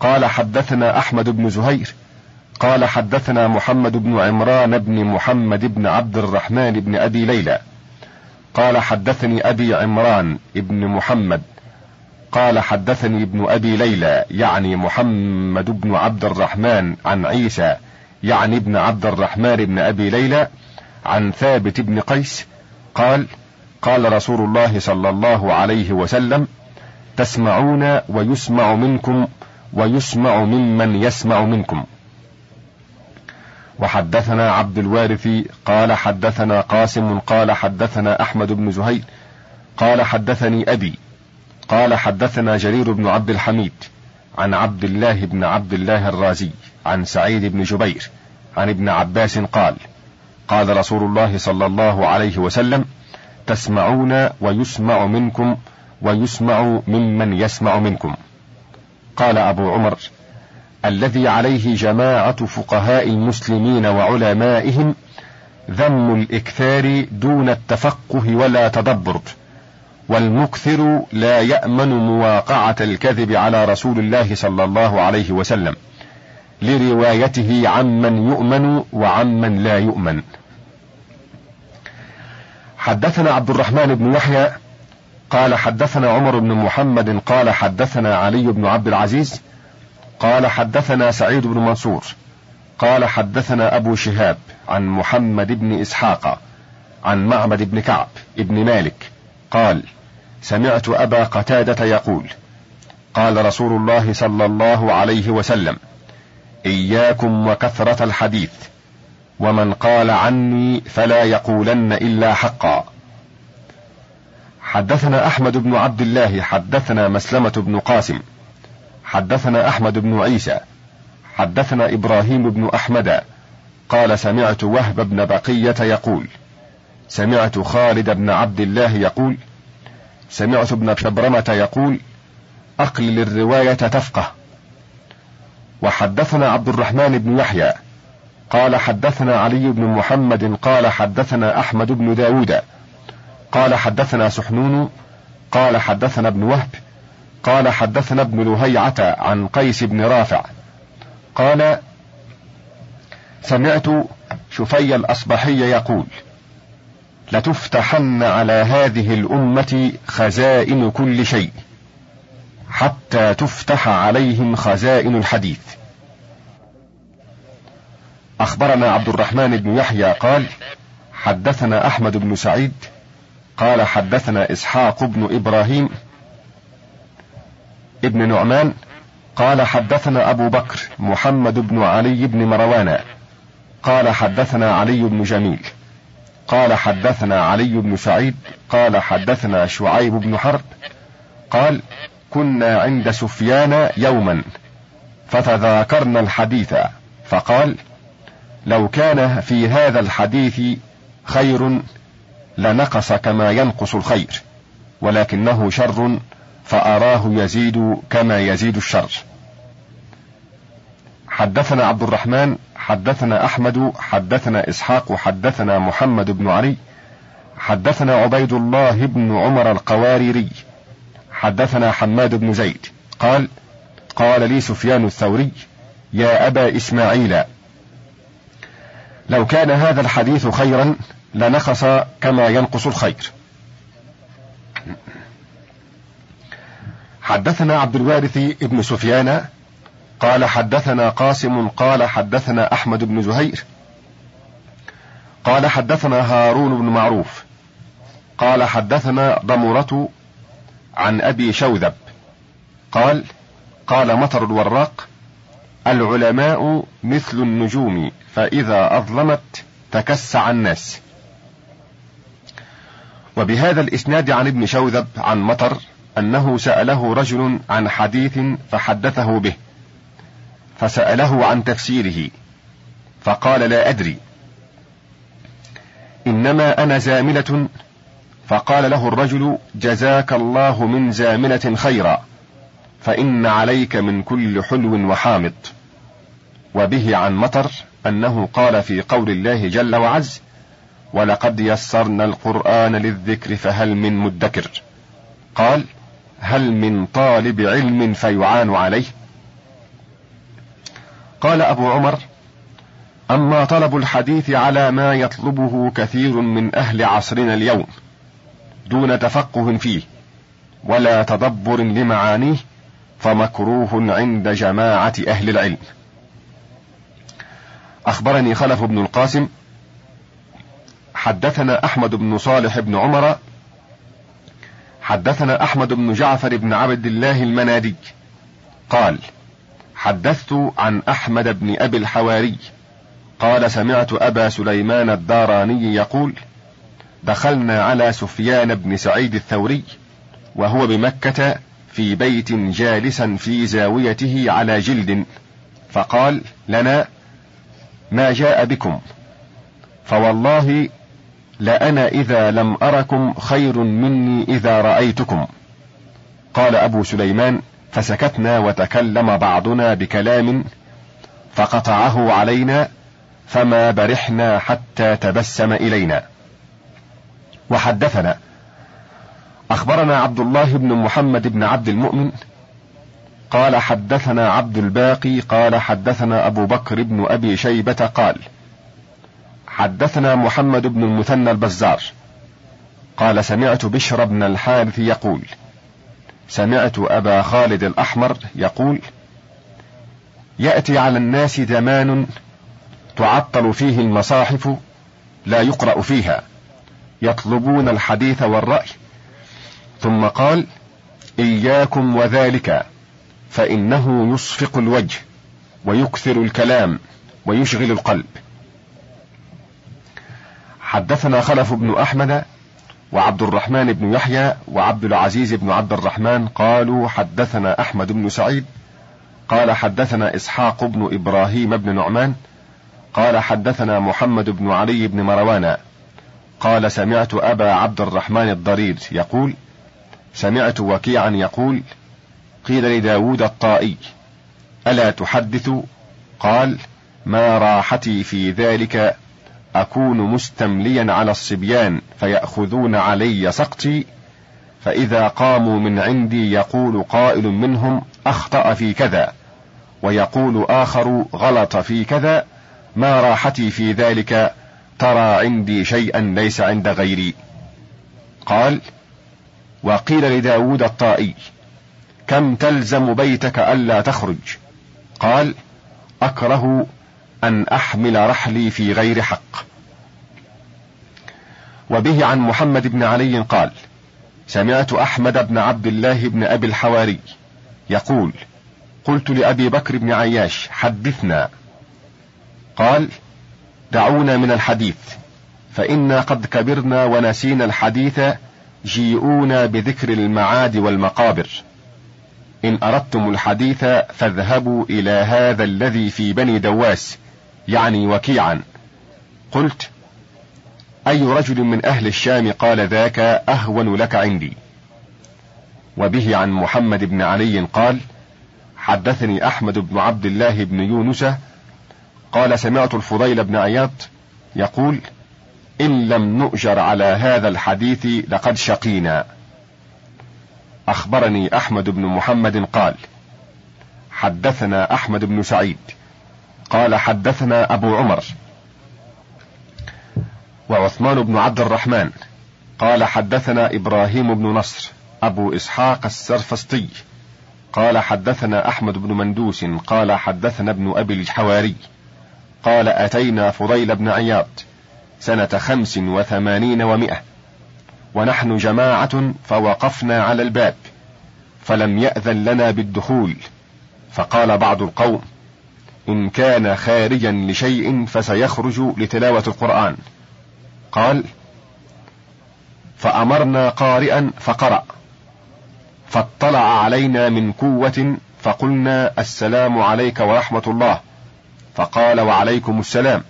قال حدثنا أحمد بن زهير قال حدثنا محمد بن عمران بن محمد بن عبد الرحمن بن أبي ليلى قال حدثني أبي عمران بن محمد قال حدثني ابن أبي ليلى يعني محمد بن عبد الرحمن عن عيسى يعني ابن عبد الرحمن بن أبي ليلى عن ثابت بن قيس قال: قال رسول الله صلى الله عليه وسلم: تسمعون ويسمع منكم ويسمع ممن يسمع منكم. وحدثنا عبد الوارث قال حدثنا قاسم قال حدثنا أحمد بن زهير قال حدثني أبي قال حدثنا جرير بن عبد الحميد عن عبد الله بن عبد الله الرازي عن سعيد بن جبير عن ابن عباس قال: قال رسول الله صلى الله عليه وسلم: تسمعون ويسمع منكم ويسمع ممن يسمع منكم. قال أبو عمر: الذي عليه جماعة فقهاء المسلمين وعلمائهم ذم الإكثار دون التفقه ولا تدبر، والمكثر لا يأمن مواقعة الكذب على رسول الله صلى الله عليه وسلم لروايته عمن يؤمن وعمن لا يؤمن. حدثنا عبد الرحمن بن يحيى قال حدثنا عمر بن محمد قال حدثنا علي بن عبد العزيز قال حدثنا سعيد بن منصور قال حدثنا أبو شهاب عن محمد بن إسحاق عن معبد بن كعب بن مالك قال: سمعت أبا قتادة يقول: قال رسول الله صلى الله عليه وسلم: إياكم وكثرة الحديث، ومن قال عني فلا يقولن إلا حقا. حدثنا أحمد بن عبد الله حدثنا مسلمة بن قاسم حدثنا أحمد بن عيسى حدثنا إبراهيم بن أحمد قال: سمعت وهب بن بقية يقول: سمعت خالد بن عبد الله يقول: سمعت ابن شبرمة يقول: أقلل الرواية تفقه. وحدثنا عبد الرحمن بن يحيى قال حدثنا علي بن محمد قال حدثنا أحمد بن داود قال حدثنا سحنون قال حدثنا ابن وهب قال حدثنا ابن لهيعة عن قيس بن رافع قال سمعت شفي الأصبحي يقول لتفتحن على هذه الأمة خزائن كل شيء حتى تفتح عليهم خزائن الحديث. أخبرنا عبد الرحمن بن يحيى قال حدثنا أحمد بن سعيد قال حدثنا إسحاق بن إبراهيم ابن نعمان قال حدثنا أبو بكر محمد بن علي بن مروان قال حدثنا علي بن جميل قال حدثنا علي بن سعيد قال حدثنا شعيب بن حرب قال كنا عند سفيان يوما فتذاكرنا الحديث فقال لو كان في هذا الحديث خير لنقص كما ينقص الخير ولكنه شر فأراه يزيد كما يزيد الشر. حدثنا عبد الرحمن حدثنا أحمد حدثنا إسحاق حدثنا محمد بن علي حدثنا عبيد الله بن عمر القواريري حدثنا حماد بن زيد قال قال لي سفيان الثوري يا أبا إسماعيل لو كان هذا الحديث خيرا لنقص كما ينقص الخير. حدثنا عبد الوارث بن سفيان قال حدثنا قاسم قال حدثنا أحمد بن زهير قال حدثنا هارون بن معروف قال حدثنا ضمرة عن أبي شوذب قال قال مطر الوراق العلماء مثل النجوم فإذا أظلمت تكسع الناس. وبهذا الإسناد عن ابن شوذب عن مطر أنه سأله رجل عن حديث فحدثه به فسأله عن تفسيره فقال لا أدري إنما أنا زاملة فقال له الرجل جزاك الله من زاملة خيرا فإن عليك من كل حلو وحامض. وبه عن مطر أنه قال في قول الله جل وعز ولقد يسرنا القرآن للذكر فهل من مدكر قال هل من طالب علم فيعان عليه. قال أبو عمر أما طلب الحديث على ما يطلبه كثير من أهل عصرنا اليوم دون تفقه فيه ولا تدبر لمعانيه فمكروه عند جماعة أهل العلم. أخبرني خلف بن القاسم حدثنا أحمد بن صالح بن عمر حدثنا أحمد بن جعفر بن عبد الله المنادي قال حدثت عن أحمد بن أبي الحواري قال سمعت أبا سليمان الداراني يقول دخلنا على سفيان بن سعيد الثوري وهو بمكة في بيت جالسا في زاويته على جلد فقال لنا ما جاء بكم فوالله لأنا إذا لم أركم خير مني إذا رأيتكم. قال أبو سليمان فسكتنا وتكلم بعضنا بكلام فقطعه علينا فما برحنا حتى تبسم إلينا. وحدثنا أخبرنا عبد الله بن محمد بن عبد المؤمن قال حدثنا عبد الباقي قال حدثنا أبو بكر بن أبي شيبة قال حدثنا محمد بن المثنى البزار قال سمعت بشر بن الحارث يقول سمعت أبا خالد الأحمر يقول يأتي على الناس زمان تعطل فيه المصاحف لا يقرأ فيها يطلبون الحديث والرأي ثم قال إياكم وذلك فإنه يصفق الوجه ويكثر الكلام ويشغل القلب. حدثنا خلف بن أحمد وعبد الرحمن بن يحيى وعبد العزيز بن عبد الرحمن قالوا حدثنا أحمد بن سعيد قال حدثنا إسحاق بن إبراهيم بن نعمان قال حدثنا محمد بن علي بن مروان قال سمعت أبا عبد الرحمن الضرير يقول سمعت وكيعا يقول قيل لداود الطائي ألا تحدث قال ما راحتي في ذلك أكون مستمليا على الصبيان فيأخذون علي سقطي، فإذا قاموا من عندي يقول قائل منهم أخطأ في كذا، ويقول آخر غلط في كذا، ما راحتي في ذلك، ترى عندي شيئا ليس عند غيري. قال: وقيل لداود الطائي: كم تلزم بيتك ألا تخرج؟ قال: أكره أن أحمل رحلي في غير حق. وبه عن محمد بن علي قال: سمعت أحمد بن عبد الله بن أبي الحواري يقول: قلت لأبي بكر بن عياش: حدثنا. قال: دعونا من الحديث، فإنا قد كبرنا ونسينا الحديث، جيئونا بذكر المعاد والمقابر. إن أردتم الحديث فاذهبوا إلى هذا الذي في بني دواس، يعني وكيعا. قلت: أي رجل من أهل الشام قال ذاك أهون لك عندي. وبه عن محمد بن علي قال: حدثني أحمد بن عبد الله بن يونس قال: سمعت الفضيل بن عياض يقول: إن لم نؤجر على هذا الحديث لقد شقينا. أخبرني أحمد بن محمد قال: حدثنا أحمد بن سعيد قال: حدثنا أبو عمر وعثمان بن عبد الرحمن قال: حدثنا إبراهيم بن نصر أبو إسحاق السرفسطي قال: حدثنا أحمد بن مندوس قال: حدثنا ابن أبي الحواري قال: أتينا فضيل بن عياض سنة خمس وثمانين ومئة ونحن جماعة، فوقفنا على الباب فلم يأذن لنا بالدخول، فقال بعض القوم: إن كان خارجا لشيء فسيخرج لتلاوة القرآن. قال: فأمرنا قارئا فقرأ، فاطلع علينا من قوة فقلنا: السلام عليك ورحمة الله. فقال: وعليكم السلام.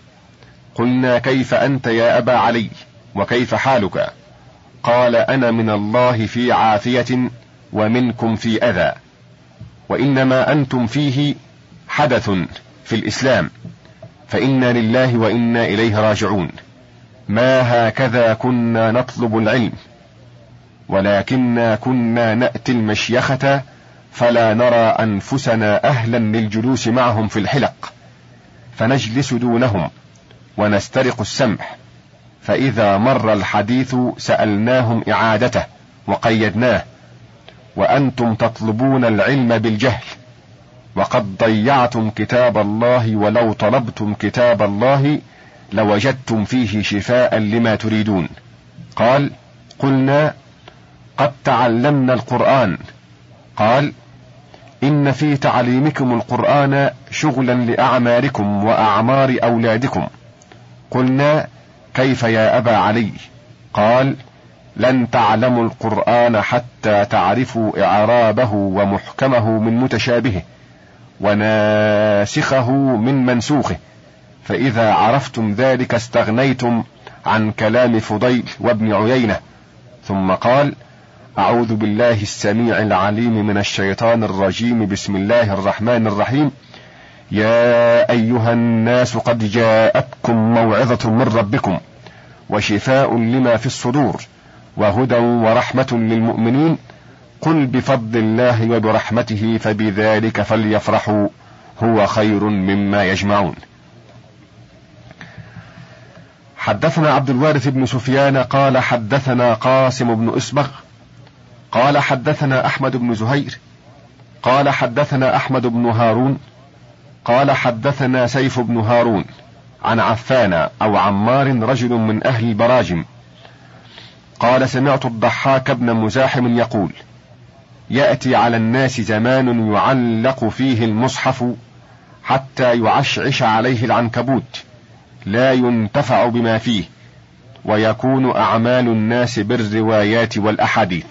قلنا: كيف أنت يا أبا علي، وكيف حالك؟ قال: أنا من الله في عافية ومنكم في أذى، وإنما أنتم فيه حدث في الإسلام، فإنا لله وإنا إليه راجعون، ما هكذا كنا نطلب العلم، ولكننا كنا نأتي المشيخة فلا نرى أنفسنا أهلا للجلوس معهم في الحلق، فنجلس دونهم ونسترق السمع، فإذا مر الحديث سألناهم إعادته وقيدناه، وأنتم تطلبون العلم بالجهل، وقد ضيعتم كتاب الله، ولو طلبتم كتاب الله لوجدتم فيه شفاء لما تريدون. قال: قلنا: قد تعلمنا القرآن. قال: إن في تعليمكم القرآن شغلا لأعماركم وأعمار أولادكم. قلنا: كيف يا أبا علي؟ قال: لن تعلموا القرآن حتى تعرفوا إعرابه ومحكمه من متشابهه، وناسخه من منسوخه، فإذا عرفتم ذلك استغنيتم عن كلام فضيل وابن عيينة. ثم قال: أعوذ بالله السميع العليم من الشيطان الرجيم، بسم الله الرحمن الرحيم، يا أيها الناس قد جاءتكم موعظة من ربكم وشفاء لما في الصدور وهدى ورحمة للمؤمنين، قل بفضل الله وبرحمته فبذلك فليفرحوا هو خير مما يجمعون. حدثنا عبد الوارث بن سفيان قال: حدثنا قاسم بن أصبغ قال: حدثنا أحمد بن زهير قال: حدثنا أحمد بن هارون قال: حدثنا سيف بن هارون عن عفان أو عمار رجل من أهل البراجم قال: سمعت الضحاك بن مزاحم يقول: يأتي على الناس زمان يعلق فيه المصحف حتى يعشعش عليه العنكبوت، لا ينتفع بما فيه، ويكون أعمال الناس بالروايات والأحاديث.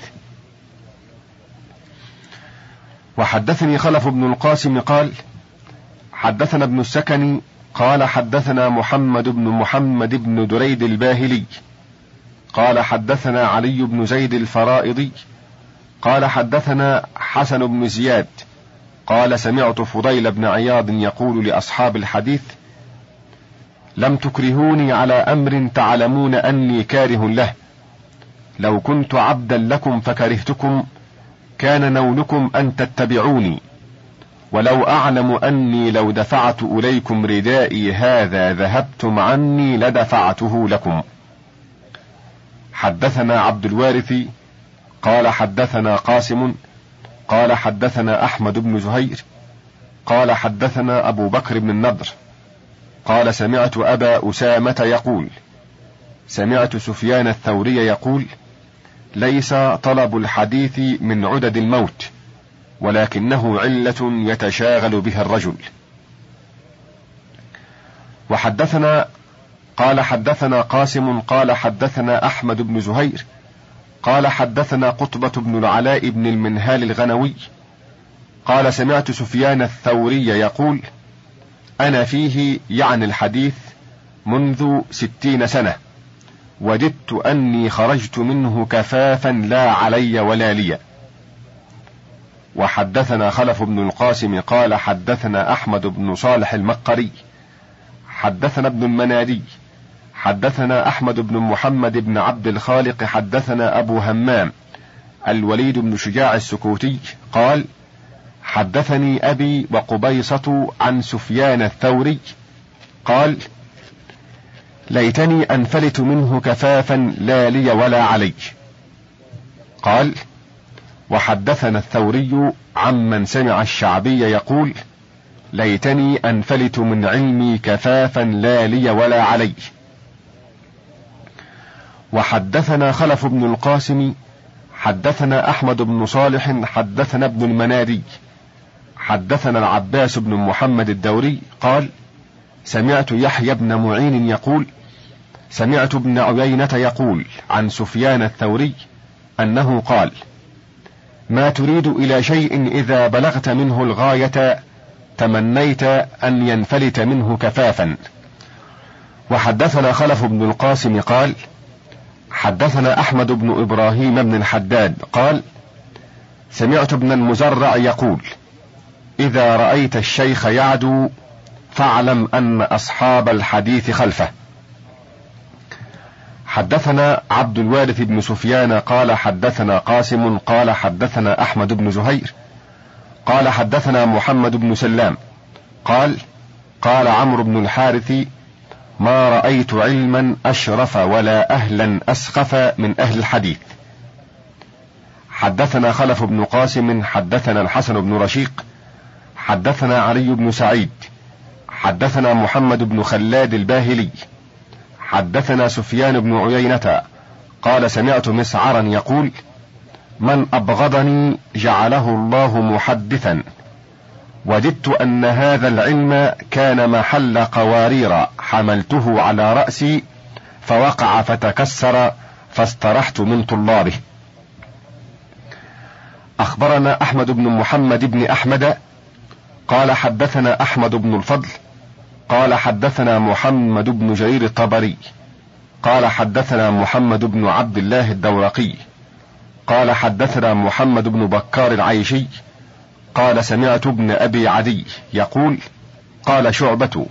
وحدثني خلف بن القاسم قال: حدثنا ابن السكني قال: حدثنا محمد بن محمد بن دريد الباهلي قال: حدثنا علي بن زيد الفرائضي قال: حدثنا حسن بن زياد قال: سمعت فضيل بن عياض يقول لأصحاب الحديث: لم تكرهوني على أمر تعلمون أني كاره له، لو كنت عبدا لكم فكرهتكم كان نولكم أن تتبعوني، ولو أعلم أني لو دفعت إليكم ردائي هذا ذهبتم عني لدفعته لكم. حدثنا عبد الوارث قال حدثنا قاسم قال حدثنا أحمد بن زهير قال حدثنا أبو بكر بن النضر قال سمعت أبا أسامة يقول سمعت سفيان الثوري يقول ليس طلب الحديث من عدد الموت، ولكنه علة يتشاغل بها الرجل. وحدثنا قال حدثنا قاسم قال حدثنا أحمد بن زهير قال حدثنا قطبة بن العلاء بن المنهال الغنوي قال سمعت سفيان الثوري يقول أنا فيه يعني الحديث منذ ستين سنة، وددت أني خرجت منه كفافا لا علي ولا لي. وحدثنا خلف بن القاسم قال حدثنا أحمد بن صالح المقري حدثنا ابن المنادي حدثنا أحمد بن محمد بن عبد الخالق حدثنا أبو همام الوليد بن شجاع السكوتي قال حدثني أبي وقبيصة عن سفيان الثوري قال ليتني أنفلت منه كفافا لا لي ولا علي. قال وحدثنا الثوري عمن سمع الشعبي يقول ليتني أنفلت من علمي كفافا لا لي ولا علي. وحدثنا خلف بن القاسم حدثنا أحمد بن صالح حدثنا ابن المنادي حدثنا العباس بن محمد الدوري قال سمعت يحيى بن معين يقول سمعت ابن عيينة يقول عن سفيان الثوري أنه قال ما تريد إلى شيء إذا بلغت منه الغاية تمنيت أن ينفلت منه كفافا. وحدثنا خلف بن القاسم قال حدثنا أحمد بن إبراهيم بن الحداد قال سمعت ابن المزرع يقول إذا رأيت الشيخ يعدو فاعلم أن أصحاب الحديث خلفه. حدثنا عبد الوارث بن سفيان قال حدثنا قاسم قال حدثنا أحمد بن زهير قال حدثنا محمد بن سلام قال قال عمرو بن الحارث ما رأيت علما أشرف ولا أهلا أسخف من أهل الحديث. حدثنا خلف بن قاسم حدثنا الحسن بن رشيق حدثنا علي بن سعيد حدثنا محمد بن خلاد الباهلي حدثنا سفيان بن عيينة قال سمعت مسعرا يقول من أبغضني جعله الله محدثا، وددت أن هذا العلم كان محل قوارير حملته على رأسي فوقع فتكسر فاسترحت من طلابه. أخبرنا أحمد بن محمد بن أحمد قال حدثنا أحمد بن الفضل قال حدثنا محمد بن جرير الطبري قال حدثنا محمد بن عبد الله الدورقي قال حدثنا محمد بن بكار العيشي قال سمعت ابن أبي عدي يقول قال شعبة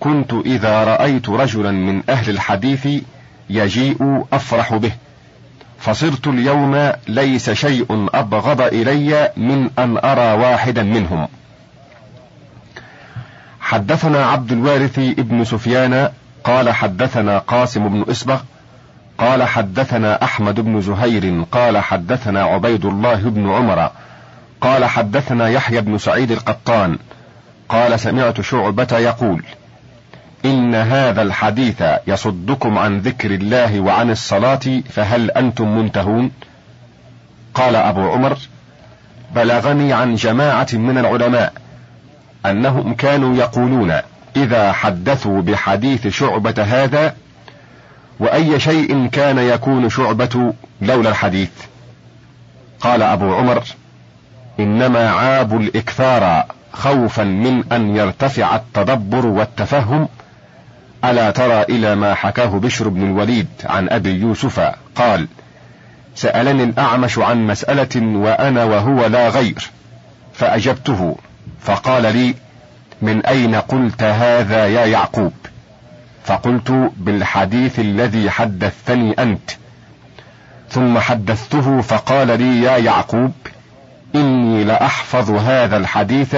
كنت إذا رأيت رجلا من أهل الحديث يجيء أفرح به، فصرت اليوم ليس شيء أبغض إلي من أن أرى واحدا منهم. حدثنا عبد الوارث ابن سفيان قال حدثنا قاسم بن إصبغ قال حدثنا أحمد بن زهير قال حدثنا عبيد الله بن عمر قال حدثنا يحيى بن سعيد القطان قال سمعت شعبة يقول إن هذا الحديث يصدكم عن ذكر الله وعن الصلاة فهل أنتم منتهون؟ قال أبو عمر بلغني عن جماعة من العلماء أنهم كانوا يقولون إذا حدثوا بحديث شعبة هذا وأي شيء كان يكون شعبة لولا الحديث. قال أبو عمر إنما عابوا الإكثار خوفا من أن يرتفع التدبر والتفهم، ألا ترى إلى ما حكاه بشر بن الوليد عن أبي يوسف قال سألني الأعمش عن مسألة وأنا وهو لا غير فأجبته فقال لي من أين قلت هذا يا يعقوب؟ فقلت بالحديث الذي حدثتني أنت، ثم حدثته فقال لي يا يعقوب إني لأحفظ هذا الحديث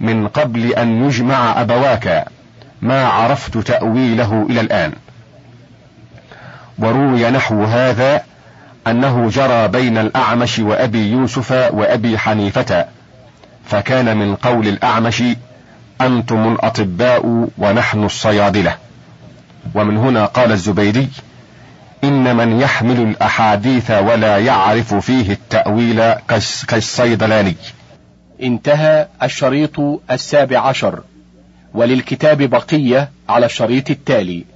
من قبل أن يجمع أبواك، ما عرفت تأويله إلى الآن. وروي نحو هذا أنه جرى بين الأعمش وأبي يوسف وأبي حنيفة، فكان من قول الأعمش أنتم الأطباء ونحن الصيادلة. ومن هنا قال الزبيدي إن من يحمل الأحاديث ولا يعرف فيه التأويل كالصيدلاني. انتهى الشريط السابع عشر، وللكتاب بقية على الشريط التالي.